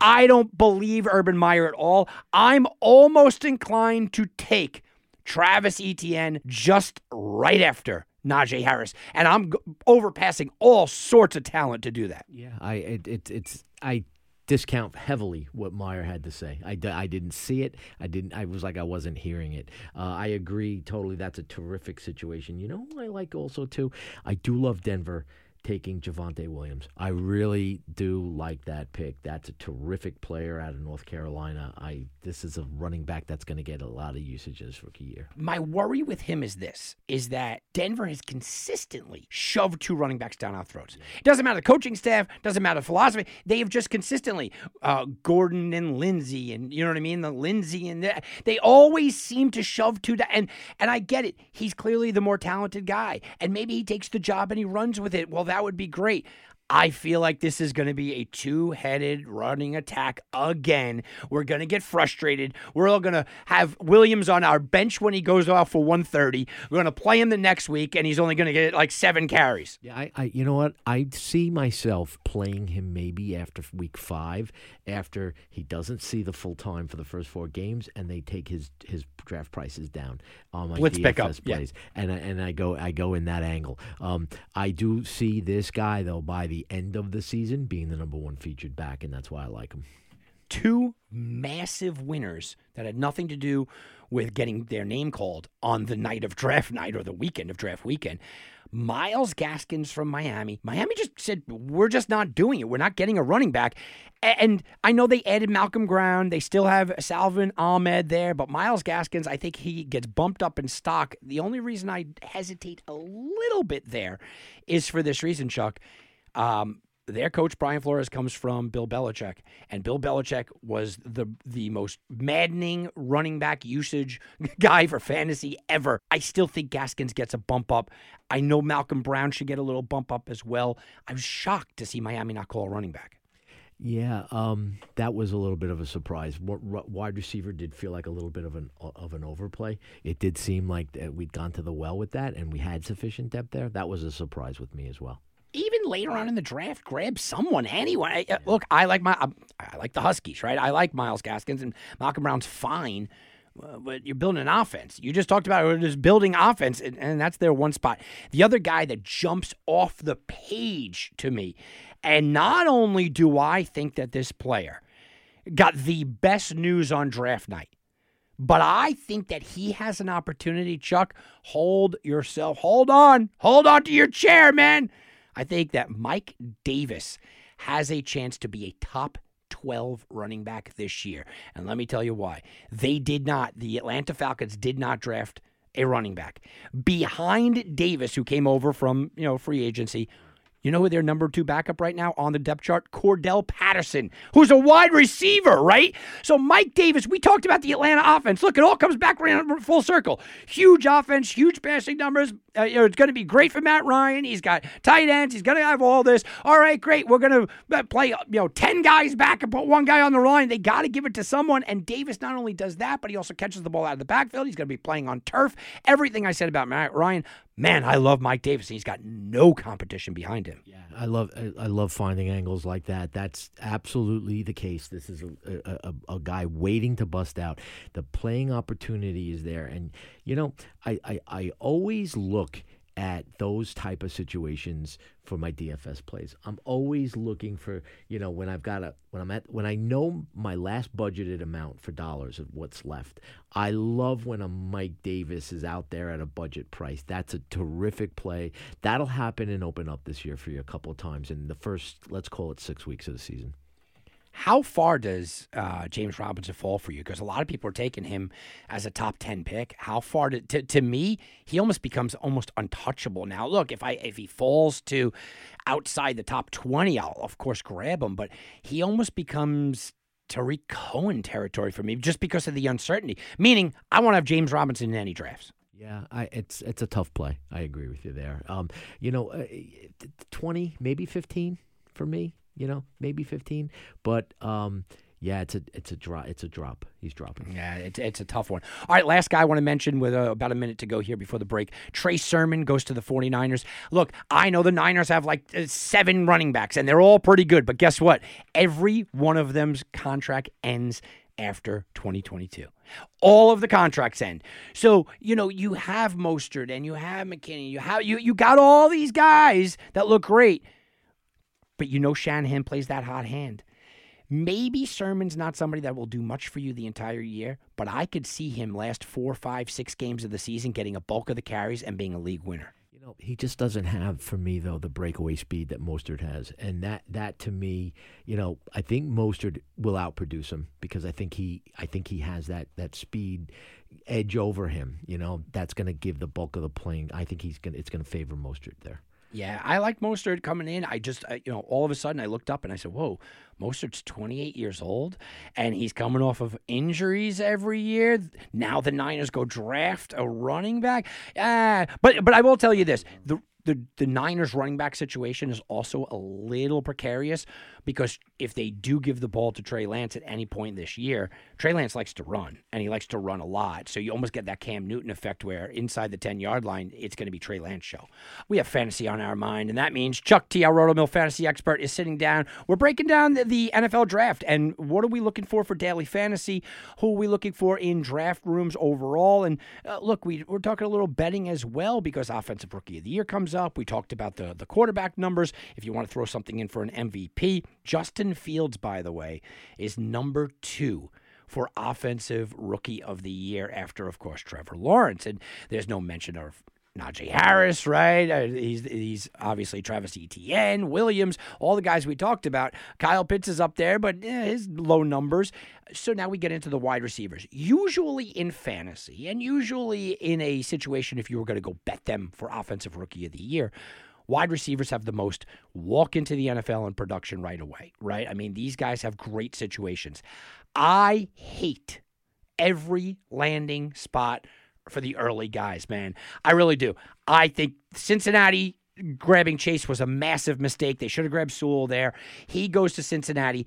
I don't believe Urban Meyer at all. I'm almost inclined to take Travis Etienne just right after Najee Harris, and I'm overpassing all sorts of talent to do that. Yeah, I discount heavily what Meyer had to say. I didn't see it. I was like I wasn't hearing it. I agree totally. That's a terrific situation. You know who I like also too? I do love Denver taking Javonte Williams. I really do like that pick. That's a terrific player out of North Carolina. This is a running back that's going to get a lot of usage this rookie year. My worry with him is that Denver has consistently shoved two running backs down our throats. It doesn't matter the coaching staff, doesn't matter the philosophy. They have just consistently Gordon and Lindsey and you know what I mean? The Lindsey and they always seem to shove two down. And I get it. He's clearly the more talented guy. And maybe he takes the job and he runs with it. Well, that would be great. I feel like this is going to be a two-headed running attack again. We're going to get frustrated. We're all going to have Williams on our bench when he goes off for 130. We're going to play him the next week, and he's only going to get like 7 carries. Yeah, you know what? I see myself playing him maybe after week 5, after he doesn't see the full time for the first 4 games, and they take his draft prices down on my blitz DFS pick up plays. Yeah. And I go in that angle. I do see this guy though by the end of the season being the number 1 featured back, and that's why I like him. 2 massive winners that had nothing to do with getting their name called on the night of draft night or the weekend of draft weekend. Myles Gaskin from Miami. Miami just said, we're just not doing it. We're not getting a running back. And I know they added Malcolm Brown. They still have Salvin Ahmed there. But Myles Gaskin, I think he gets bumped up in stock. The only reason I hesitate a little bit there is for this reason, Chuck. Their coach, Brian Flores, comes from Bill Belichick, and Bill Belichick was the most maddening running back usage guy for fantasy ever. I still think Gaskins gets a bump up. I know Malcolm Brown should get a little bump up as well. I was shocked to see Miami not call a running back. Yeah, that was a little bit of a surprise. Wide receiver did feel like a little bit of an overplay. It did seem like we'd gone to the well with that, and we had sufficient depth there. That was a surprise with me as well. Even later on in the draft, grab someone anyway. Yeah. Look, I like the Huskies, right? I like Myles Gaskin, and Malcolm Brown's fine. But you're building an offense. You just talked about it. We're just building offense, and that's their one spot. The other guy that jumps off the page to me, and not only do I think that this player got the best news on draft night, but I think that he has an opportunity. Chuck, hold on to your chair, man. I think that Mike Davis has a chance to be a top 12 running back this year. And let me tell you why. The Atlanta Falcons did not draft a running back. Behind Davis, who came over from, free agency, you know who their number 2 backup right now on the depth chart? Cordell Patterson, who's a wide receiver, right? So Mike Davis, we talked about the Atlanta offense. Look, it all comes back around full circle. Huge offense, huge passing numbers. It's going to be great for Matt Ryan. He's got tight ends. He's going to have all this. All right, great. We're going to play 10 guys back and put one guy on the line. They got to give it to someone. And Davis not only does that, but he also catches the ball out of the backfield. He's going to be playing on turf. Everything I said about Matt Ryan. Man, I love Mike Davis. He's got no competition behind him. Yeah, I love finding angles like that. That's absolutely the case. This is a guy waiting to bust out. The playing opportunity is there. And, I always look at those type of situations for my DFS plays. I'm always looking for, when I know my last budgeted amount for dollars of what's left. I love when a Mike Davis is out there at a budget price. That's a terrific play. That'll happen and open up this year for you a couple of times in the first, let's call it 6 weeks of the season. How far does James Robinson fall for you? Because a lot of people are taking him as a top 10 pick. How far to me, he almost becomes almost untouchable now. Look, if he falls to outside the top 20, I'll of course grab him. But he almost becomes Tariq Cohen territory for me just because of the uncertainty. Meaning, I won't have James Robinson in any drafts. Yeah, it's a tough play. I agree with you there. 20, maybe 15 for me. Maybe 15, but it's a drop. He's dropping. Yeah, it's a tough one. All right, last guy I want to mention with about a minute to go here before the break. Trey Sermon goes to the 49ers. Look, I know the Niners have like 7 running backs, and they're all pretty good, but guess what? Every one of them's contract ends after 2022. All of the contracts end. So, you have Mostert, and you have McKinney. You got all these guys that look great. But Shanahan plays that hot hand. Maybe Sermon's not somebody that will do much for you the entire year, but I could see him last 4, 5, 6 games of the season getting a bulk of the carries and being a league winner. He just doesn't have, for me, though, the breakaway speed that Mostert has. And that to me, I think Mostert will outproduce him because I think he has that speed edge over him. That's going to give the bulk of the playing. I think it's going to favor Mostert there. Yeah, I like Mostert coming in. I just, all of a sudden I looked up and I said, whoa, Mostert's 28 years old, and he's coming off of injuries every year. Now the Niners go draft a running back. But I will tell you this. The Niners running back situation is also a little precarious because if they do give the ball to Trey Lance at any point this year, Trey Lance likes to run, and he likes to run a lot. So you almost get that Cam Newton effect where inside the 10-yard line, it's going to be Trey Lance show. We have fantasy on our mind, and that means Chuck T., our Rotomill fantasy expert, is sitting down. We're breaking down the NFL draft, and what are we looking for daily fantasy? Who are we looking for in draft rooms overall? And look, we're talking a little betting as well because Offensive Rookie of the Year comes up. We talked about the quarterback numbers. If you want to throw something in for an MVP, Justin Fields, by the way, is number 2 for Offensive Rookie of the Year after, of course, Trevor Lawrence. And there's no mention of Najee Harris, right? He's obviously Travis Etienne, Williams, all the guys we talked about. Kyle Pitts is up there, but his low numbers. So now we get into the wide receivers. Usually in fantasy and usually in a situation if you were going to go bet them for Offensive Rookie of the Year, wide receivers have the most walk into the NFL and production right away, right? I mean, these guys have great situations. I hate every landing spot for the early guys, man. I really do. I think Cincinnati grabbing Chase was a massive mistake. They should have grabbed Sewell there. He goes to Cincinnati.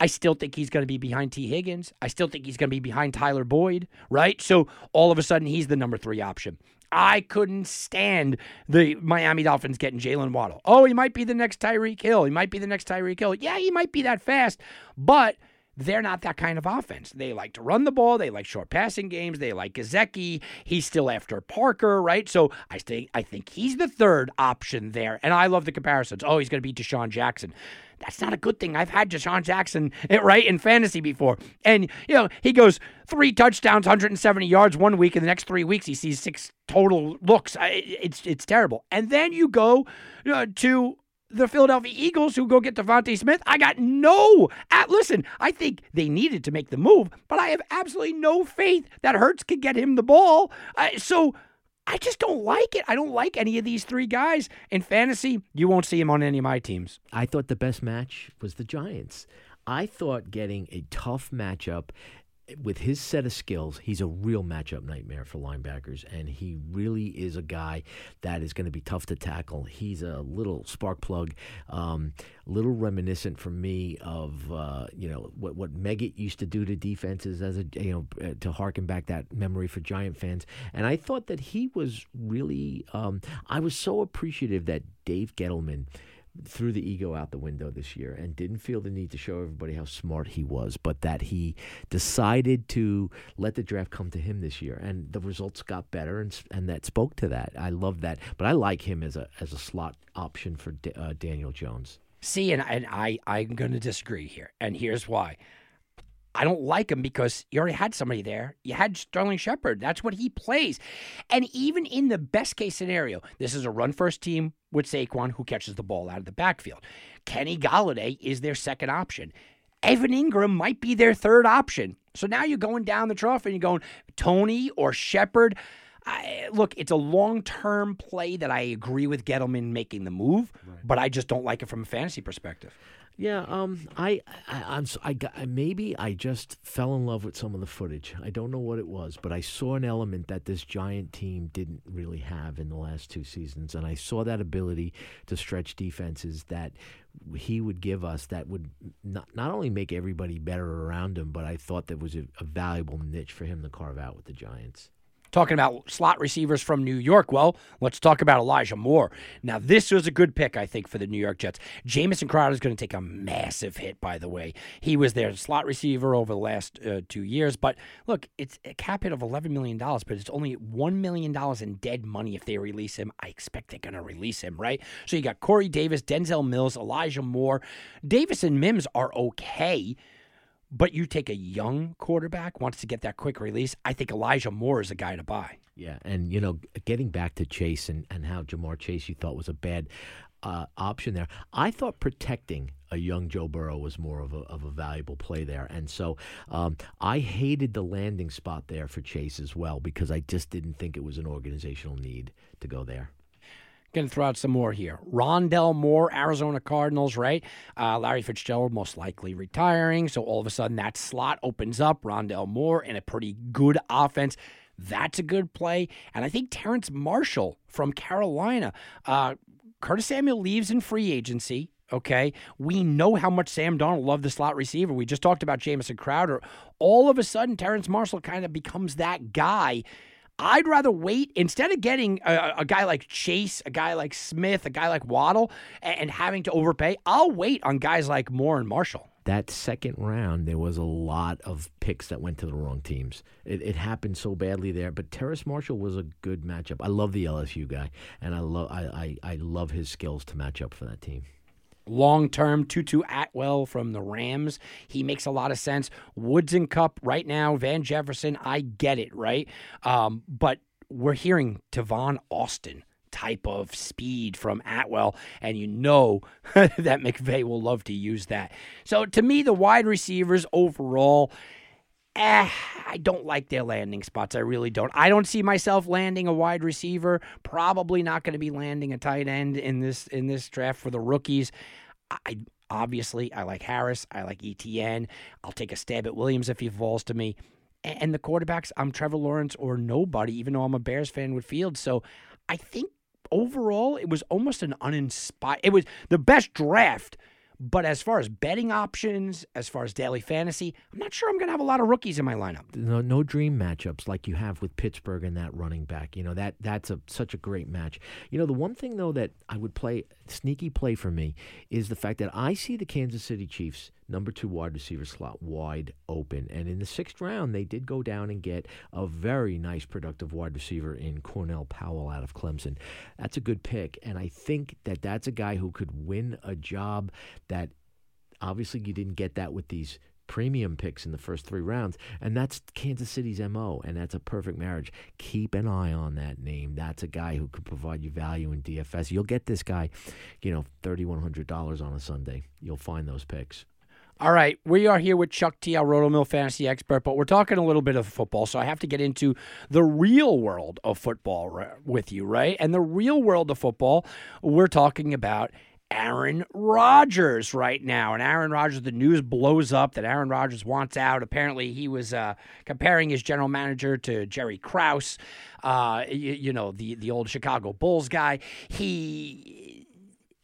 I still think he's going to be behind T. Higgins. I still think he's going to be behind Tyler Boyd, right? So all of a sudden, he's the number three option. I couldn't stand the Miami Dolphins getting Jaylen Waddle. Oh, he might be the next Tyreek Hill. He might be the next Tyreek Hill. Yeah, he might be that fast, but they're not that kind of offense. They like to run the ball. They like short passing games. They like Gesicki. He's still after Parker, right? So I think he's the third option there. And I love the comparisons. Oh, he's going to be DeSean Jackson. That's not a good thing. I've had DeSean Jackson, right, in fantasy before. And, you know, he goes 3 touchdowns, 170 yards one week, and the next 3 weeks he sees 6 total looks. It's terrible. And then you go to the Philadelphia Eagles, who go get Devontae Smith. I got no... Listen, I think they needed to make the move, but I have absolutely no faith that Hurts could get him the ball. So I just don't like it. I don't like any of these three guys. In fantasy, you won't see him on any of my teams. I thought the best match was the Giants. I thought getting a tough matchup with his set of skills, he's a real matchup nightmare for linebackers, and he really is a guy that is going to be tough to tackle. He's a little spark plug, little reminiscent for me of what Meggitt used to do to defenses, as to harken back that memory for Giant fans. And I thought that he was really, I was so appreciative that Dave Gettleman threw the ego out the window this year and didn't feel the need to show everybody how smart he was, but that he decided to let the draft come to him this year, and the results got better, and that spoke to that. I love that, but I like him as a slot option for Daniel Jones. See, and I'm going to disagree here, and here's why. I don't like him because you already had somebody there. You had Sterling Shepard. That's what he plays. And even in the best-case scenario, this is a run-first team with Saquon, who catches the ball out of the backfield. Kenny Golladay is their second option. Evan Ingram might be their third option. So now you're going down the trough and you're going Tony or Shepard. Look, it's a long-term play that I agree with Gettleman making the move, right, but I just don't like it from a fantasy perspective. Yeah, maybe I just fell in love with some of the footage. I don't know what it was, but I saw an element that this Giant team didn't really have in the last 2 seasons, and I saw that ability to stretch defenses that he would give us that would not only make everybody better around him, but I thought that was a valuable niche for him to carve out with the Giants. Talking about slot receivers from New York, well, let's talk about Elijah Moore. Now, this was a good pick, I think, for the New York Jets. Jamison Crowder is going to take a massive hit, by the way. He was their slot receiver over the last 2 years. But, look, it's a cap hit of $11 million, but it's only $1 million in dead money if they release him. I expect they're going to release him, right? So you got Corey Davis, Denzel Mills, Elijah Moore. Davis and Mims are okay, but you take a young quarterback, wants to get that quick release. I think Elijah Moore is a guy to buy. Yeah, and, getting back to Chase and how Jamar Chase you thought was a bad option there, I thought protecting a young Joe Burrow was more of a valuable play there. And so I hated the landing spot there for Chase as well, because I just didn't think it was an organizational need to go there. Going to throw out some more here. Rondale Moore, Arizona Cardinals, right? Larry Fitzgerald most likely retiring, so all of a sudden that slot opens up. Rondale Moore in a pretty good offense. That's a good play. And I think Terrace Marshall from Carolina. Curtis Samuel leaves in free agency, okay? We know how much Sam Darnold loved the slot receiver. We just talked about Jamison Crowder. All of a sudden, Terrace Marshall kind of becomes that guy. I'd rather wait, instead of getting a guy like Chase, a guy like Smith, a guy like Waddle, and having to overpay, I'll wait on guys like Moore and Marshall. That second round, there was a lot of picks that went to the wrong teams. It happened so badly there, but Terrace Marshall was a good matchup. I love the LSU guy, and I love his skills to match up for that team. Long-term, Tutu Atwell from the Rams. He makes a lot of sense. Woods and Kupp right now, Van Jefferson, I get it, right? But we're hearing Tavon Austin type of speed from Atwell, and that McVay will love to use that. So to me, the wide receivers overall, I don't like their landing spots. I really don't. I don't see myself landing a wide receiver. Probably not going to be landing a tight end in this draft for the rookies. I like Harris. I like Etienne. I'll take a stab at Williams if he falls to me. And the quarterbacks, I'm Trevor Lawrence or nobody, even though I'm a Bears fan with Fields. So I think overall, it was almost an uninspired. It was the best draft, but as far as betting options, as far as daily fantasy, I'm not sure I'm going to have a lot of rookies in my lineup. No dream matchups like you have with Pittsburgh and that running back. You know, that's such a great match. You know, the one thing, though, that I would play, sneaky play for me, is the fact that I see the Kansas City Chiefs number 2 wide receiver slot wide open. And in the 6th round, they did go down and get a very nice productive wide receiver in Cornell Powell out of Clemson. That's a good pick, and I think that that's a guy who could win a job that obviously you didn't get that with these premium picks in the first 3 rounds, and that's Kansas City's MO, and that's a perfect marriage. Keep an eye on that name. That's a guy who could provide you value in DFS. You'll get this guy, you know, $3,100 on a Sunday. You'll find those picks. All right, we are here with Chuck T., our Rotomill fantasy expert, but we're talking a little bit of football, so I have to get into the real world of football with you, right? And the real world of football, we're talking about Aaron Rodgers right now. And Aaron Rodgers, the news blows up that Aaron Rodgers wants out. Apparently, he was comparing his general manager to Jerry Krause, you know, the old Chicago Bulls guy. He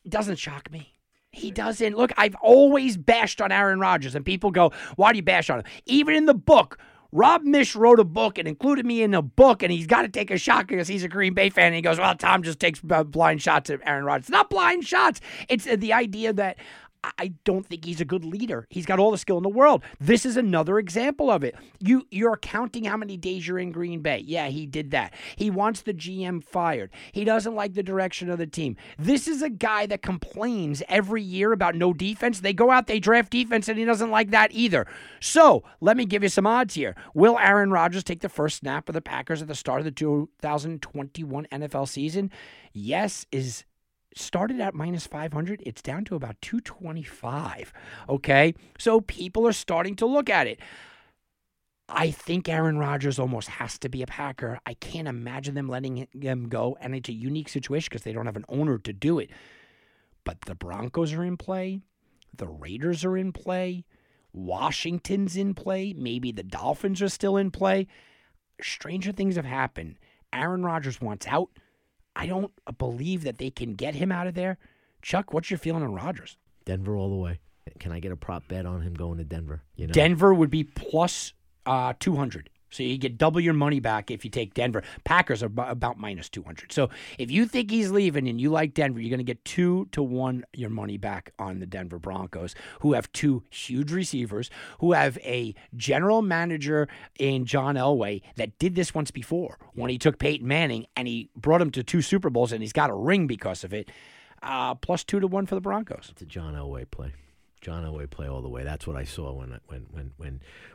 doesn't shock me. He doesn't. Look, I've always bashed on Aaron Rodgers, and people go, why do you bash on him? Even in the book, Rob Mish wrote a book and included me in the book, and he's got to take a shot because he's a Green Bay fan, and he goes, well, Tom just takes blind shots at Aaron Rodgers. It's not blind shots. It's the idea that I don't think he's a good leader. He's got all the skill in the world. This is another example of it. You're counting how many days you're in Green Bay. Yeah, he did that. He wants the GM fired. He doesn't like the direction of the team. This is a guy that complains every year about no defense. They go out, they draft defense, and he doesn't like that either. So, let me give you some odds here. Will Aaron Rodgers take the first snap of the Packers at the start of the 2021 NFL season? Yes is started at minus 500. It's down to about 225, okay? So people are starting to look at it. I think Aaron Rodgers almost has to be a Packer. I can't imagine them letting him go, and it's a unique situation because they don't have an owner to do it. But the Broncos are in play. The Raiders are in play. Washington's in play. Maybe the Dolphins are still in play. Stranger things have happened. Aaron Rodgers wants out. I don't believe that they can get him out of there. Chuck, what's your feeling on Rodgers? Denver all the way. Can I get a prop bet on him going to Denver? You know? Denver would be plus 200. So you get double your money back if you take Denver. Packers are about minus 200. So if you think he's leaving and you like Denver, you're going to get 2-1 your money back on the Denver Broncos, who have 2 huge receivers, who have a general manager in John Elway that did this once before when he took Peyton Manning and he brought him to 2 Super Bowls and he's got a ring because of it. Plus 2-1 for the Broncos. It's a John Elway play. John Elway play all the way. That's what I saw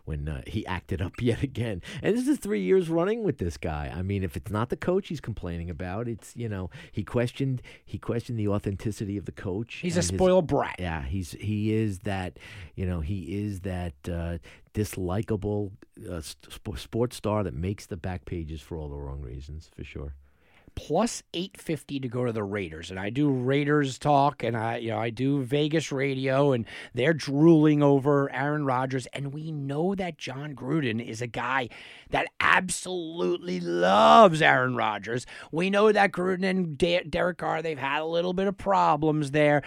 when he acted up yet again. And this is 3 years running with this guy. I mean, if it's not the coach he's complaining about, it's, you know, he questioned the authenticity of the coach. He's a spoiled brat. Yeah, he is that, you know, dislikable sports star that makes the back pages for all the wrong reasons, for sure. Plus 850 to go to the Raiders, and I do Raiders talk, and I do Vegas radio, and they're drooling over Aaron Rodgers, and we know that John Gruden is a guy that absolutely loves Aaron Rodgers. We know that Gruden and Derek Carr, they've had a little bit of problems there.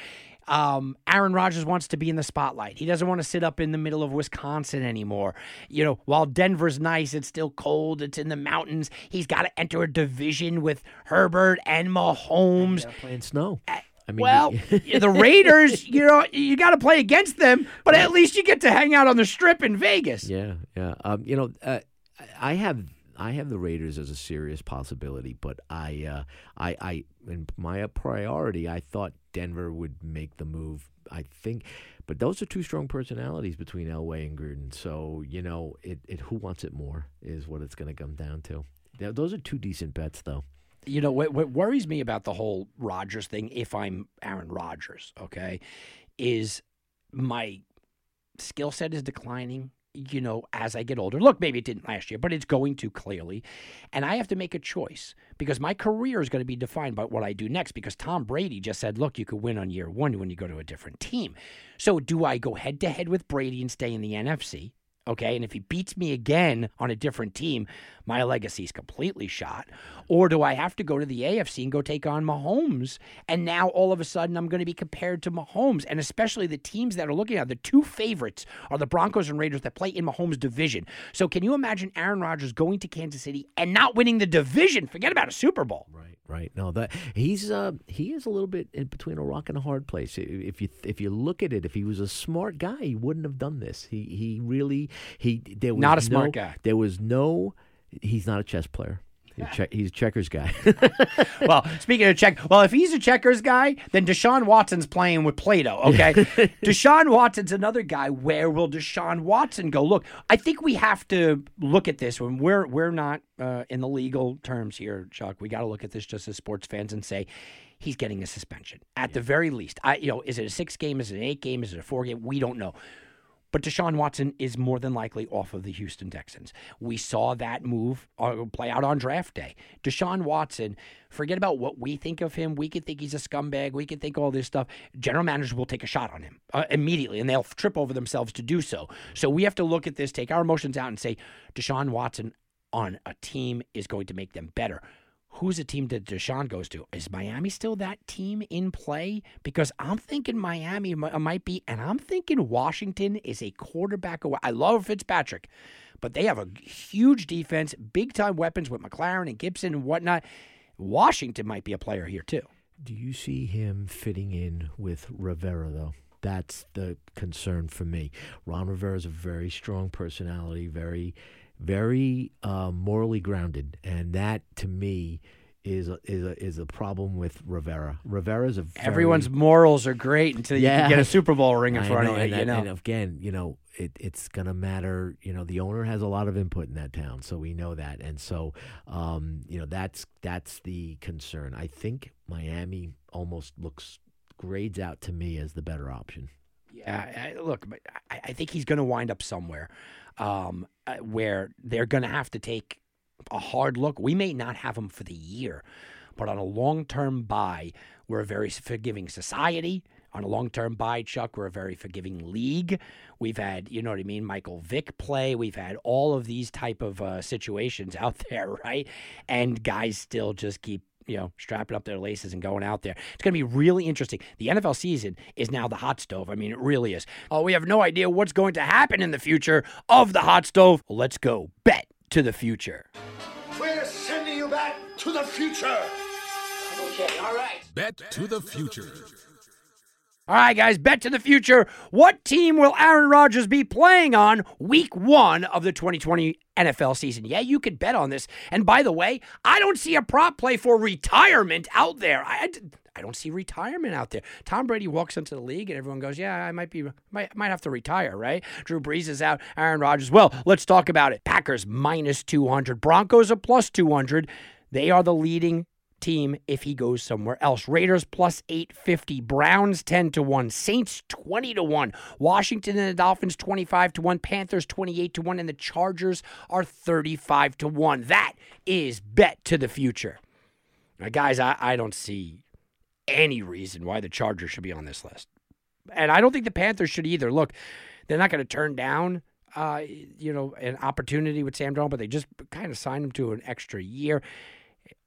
Aaron Rodgers wants to be in the spotlight. He doesn't want to sit up in the middle of Wisconsin anymore. You know, while Denver's nice, it's still cold. It's in the mountains. He's got to enter a division with Herbert and Mahomes. Playing snow. I mean, well, the Raiders, you know, you got to play against them, but at least you get to hang out on the strip in Vegas. Yeah. You know, I have the Raiders as a serious possibility, but I in my priority, I thought Denver would make the move, I think. But those are 2 strong personalities between Elway and Gruden. So, you know, it who wants it more is what it's going to come down to. Those are 2 decent bets, though. You know, what worries me about the whole Rodgers thing, if I'm Aaron Rodgers, okay, is my skill set is declining. You know, as I get older, look, maybe it didn't last year, but it's going to clearly. And I have to make a choice because my career is going to be defined by what I do next because Tom Brady just said, look, you could win on year 1 when you go to a different team. So do I go head to head with Brady and stay in the NFC? okay? And if he beats me again on a different team, my legacy's completely shot. Or do I have to go to the AFC and go take on Mahomes? And now all of a sudden I'm going to be compared to Mahomes, and especially the teams that are looking at the two favorites are the Broncos and Raiders that play in Mahomes' division. So can you imagine Aaron Rodgers going to Kansas City and not winning the division? Forget about a Super Bowl. Right. No, that he is a little bit in between a rock and a hard place. If you look at it, if he was a smart guy, he wouldn't have done this. He really was not a smart guy. He's not a chess player. He's a checkers guy. Well, speaking of if he's a checkers guy, then Deshaun Watson's playing with Play-Doh, okay? Deshaun Watson's another guy. Where will Deshaun Watson go? Look, I think we have to look at this when we're not in the legal terms here, Chuck. We got to look at this just as sports fans and say, he's getting a suspension at the very least. Is it a 6-game? Is it an 8-game? Is it a 4-game? We don't know. But Deshaun Watson is more than likely off of the Houston Texans. We saw that move play out on draft day. Deshaun Watson, forget about what we think of him. We could think he's a scumbag. We could think all this stuff. General managers will take a shot on him immediately, and they'll trip over themselves to do so. So we have to look at this, take our emotions out, and say Deshaun Watson on a team is going to make them better. Who's a team that Deshaun goes to? Is Miami still that team in play? Because I'm thinking Miami might be, and I'm thinking Washington is a quarterback away. I love Fitzpatrick, but they have a huge defense, big-time weapons with McLaurin and Gibson and whatnot. Washington might be a player here, too. Do you see him fitting in with Rivera, though? That's the concern for me. Ron Rivera's a very strong personality, very morally grounded, and that to me is a problem with Rivera. Rivera's everyone's morals are great until you get a Super Bowl ring in front of you. And again, it's gonna matter. The owner has a lot of input in that town, so we know that, and so that's the concern. I think Miami almost grades out to me as the better option. Yeah, look, but I think he's going to wind up somewhere where they're going to have to take a hard look. We may not have him for the year, but on a long-term buy, we're a very forgiving society. On a long-term buy, Chuck, we're a very forgiving league. We've had, Michael Vick play. We've had all of these type of situations out there, right? And guys still just keep strapping up their laces and going out there. It's going to be really interesting. The NFL season is now the hot stove. I mean, it really is. Oh, we have no idea what's going to happen in the future of the hot stove. Let's go bet to the future. We're sending you back to the future. Okay, all right. Bet to the future. All right, guys, bet to the future. What team will Aaron Rodgers be playing on week one of the 2020 NFL season? Yeah, you could bet on this. And by the way, I don't see a prop play for retirement out there. I don't see retirement out there. Tom Brady walks into the league and everyone goes, yeah, I might have to retire, right? Drew Brees is out. Aaron Rodgers, well, let's talk about it. Packers -200. Broncos are +200. They are the leading team if he goes somewhere else. Raiders +850. Browns 10-1. Saints 20-1. Washington and the Dolphins 25-1. Panthers 28-1. And the Chargers are 35-1. That is bet to the future. Now, guys, I don't see any reason why the Chargers should be on this list. And I don't think the Panthers should either. Look, they're not going to turn down an opportunity with Sam Darnold, but they just kind of signed him to an extra year.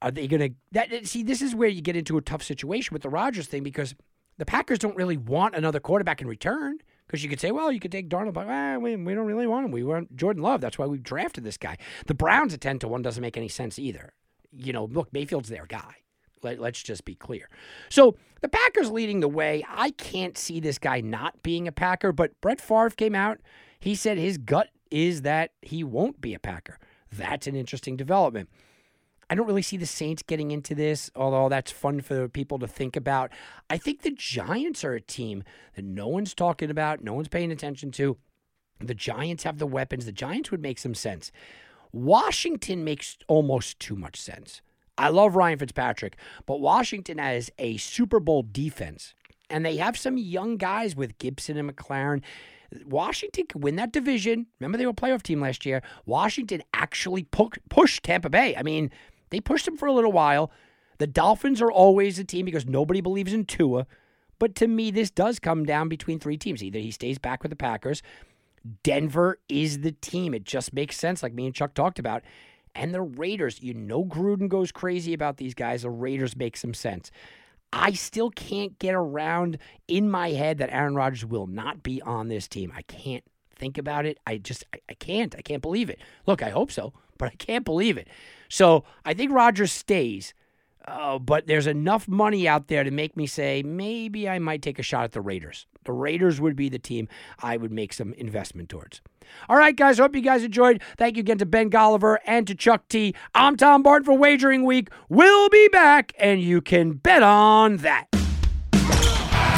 Are they going to... See, this is where you get into a tough situation with the Rodgers thing, because the Packers don't really want another quarterback in return, because you could say, well, you could take Darnold, but we don't really want him. We want Jordan Love. That's why we drafted this guy. The Browns at 10-1 doesn't make any sense either. Look, Mayfield's their guy. Let's just be clear. So the Packers leading the way. I can't see this guy not being a Packer, but Brett Favre came out. He said his gut is that he won't be a Packer. That's an interesting development. I don't really see the Saints getting into this, although that's fun for people to think about. I think the Giants are a team that no one's talking about, no one's paying attention to. The Giants have the weapons. The Giants would make some sense. Washington makes almost too much sense. I love Ryan Fitzpatrick, but Washington has a Super Bowl defense, and they have some young guys with Gibson and McLaurin. Washington could win that division. Remember, they were a playoff team last year. Washington actually pushed Tampa Bay. I mean... they pushed him for a little while. The Dolphins are always a team because nobody believes in Tua. But to me, this does come down between three teams. Either he stays back with the Packers, Denver is the team. It just makes sense, like me and Chuck talked about. And the Raiders, you know Gruden goes crazy about these guys. The Raiders make some sense. I still can't get around in my head that Aaron Rodgers will not be on this team. I can't think about it. I just can't. I can't believe it. Look, I hope so, but I can't believe it. So I think Rodgers stays, but there's enough money out there to make me say maybe I might take a shot at the Raiders. The Raiders would be the team I would make some investment towards. All right, guys, I hope you guys enjoyed. Thank you again to Ben Golliver and to Chuck T. I'm Tom Barton for Wagering Week. We'll be back, and you can bet on that.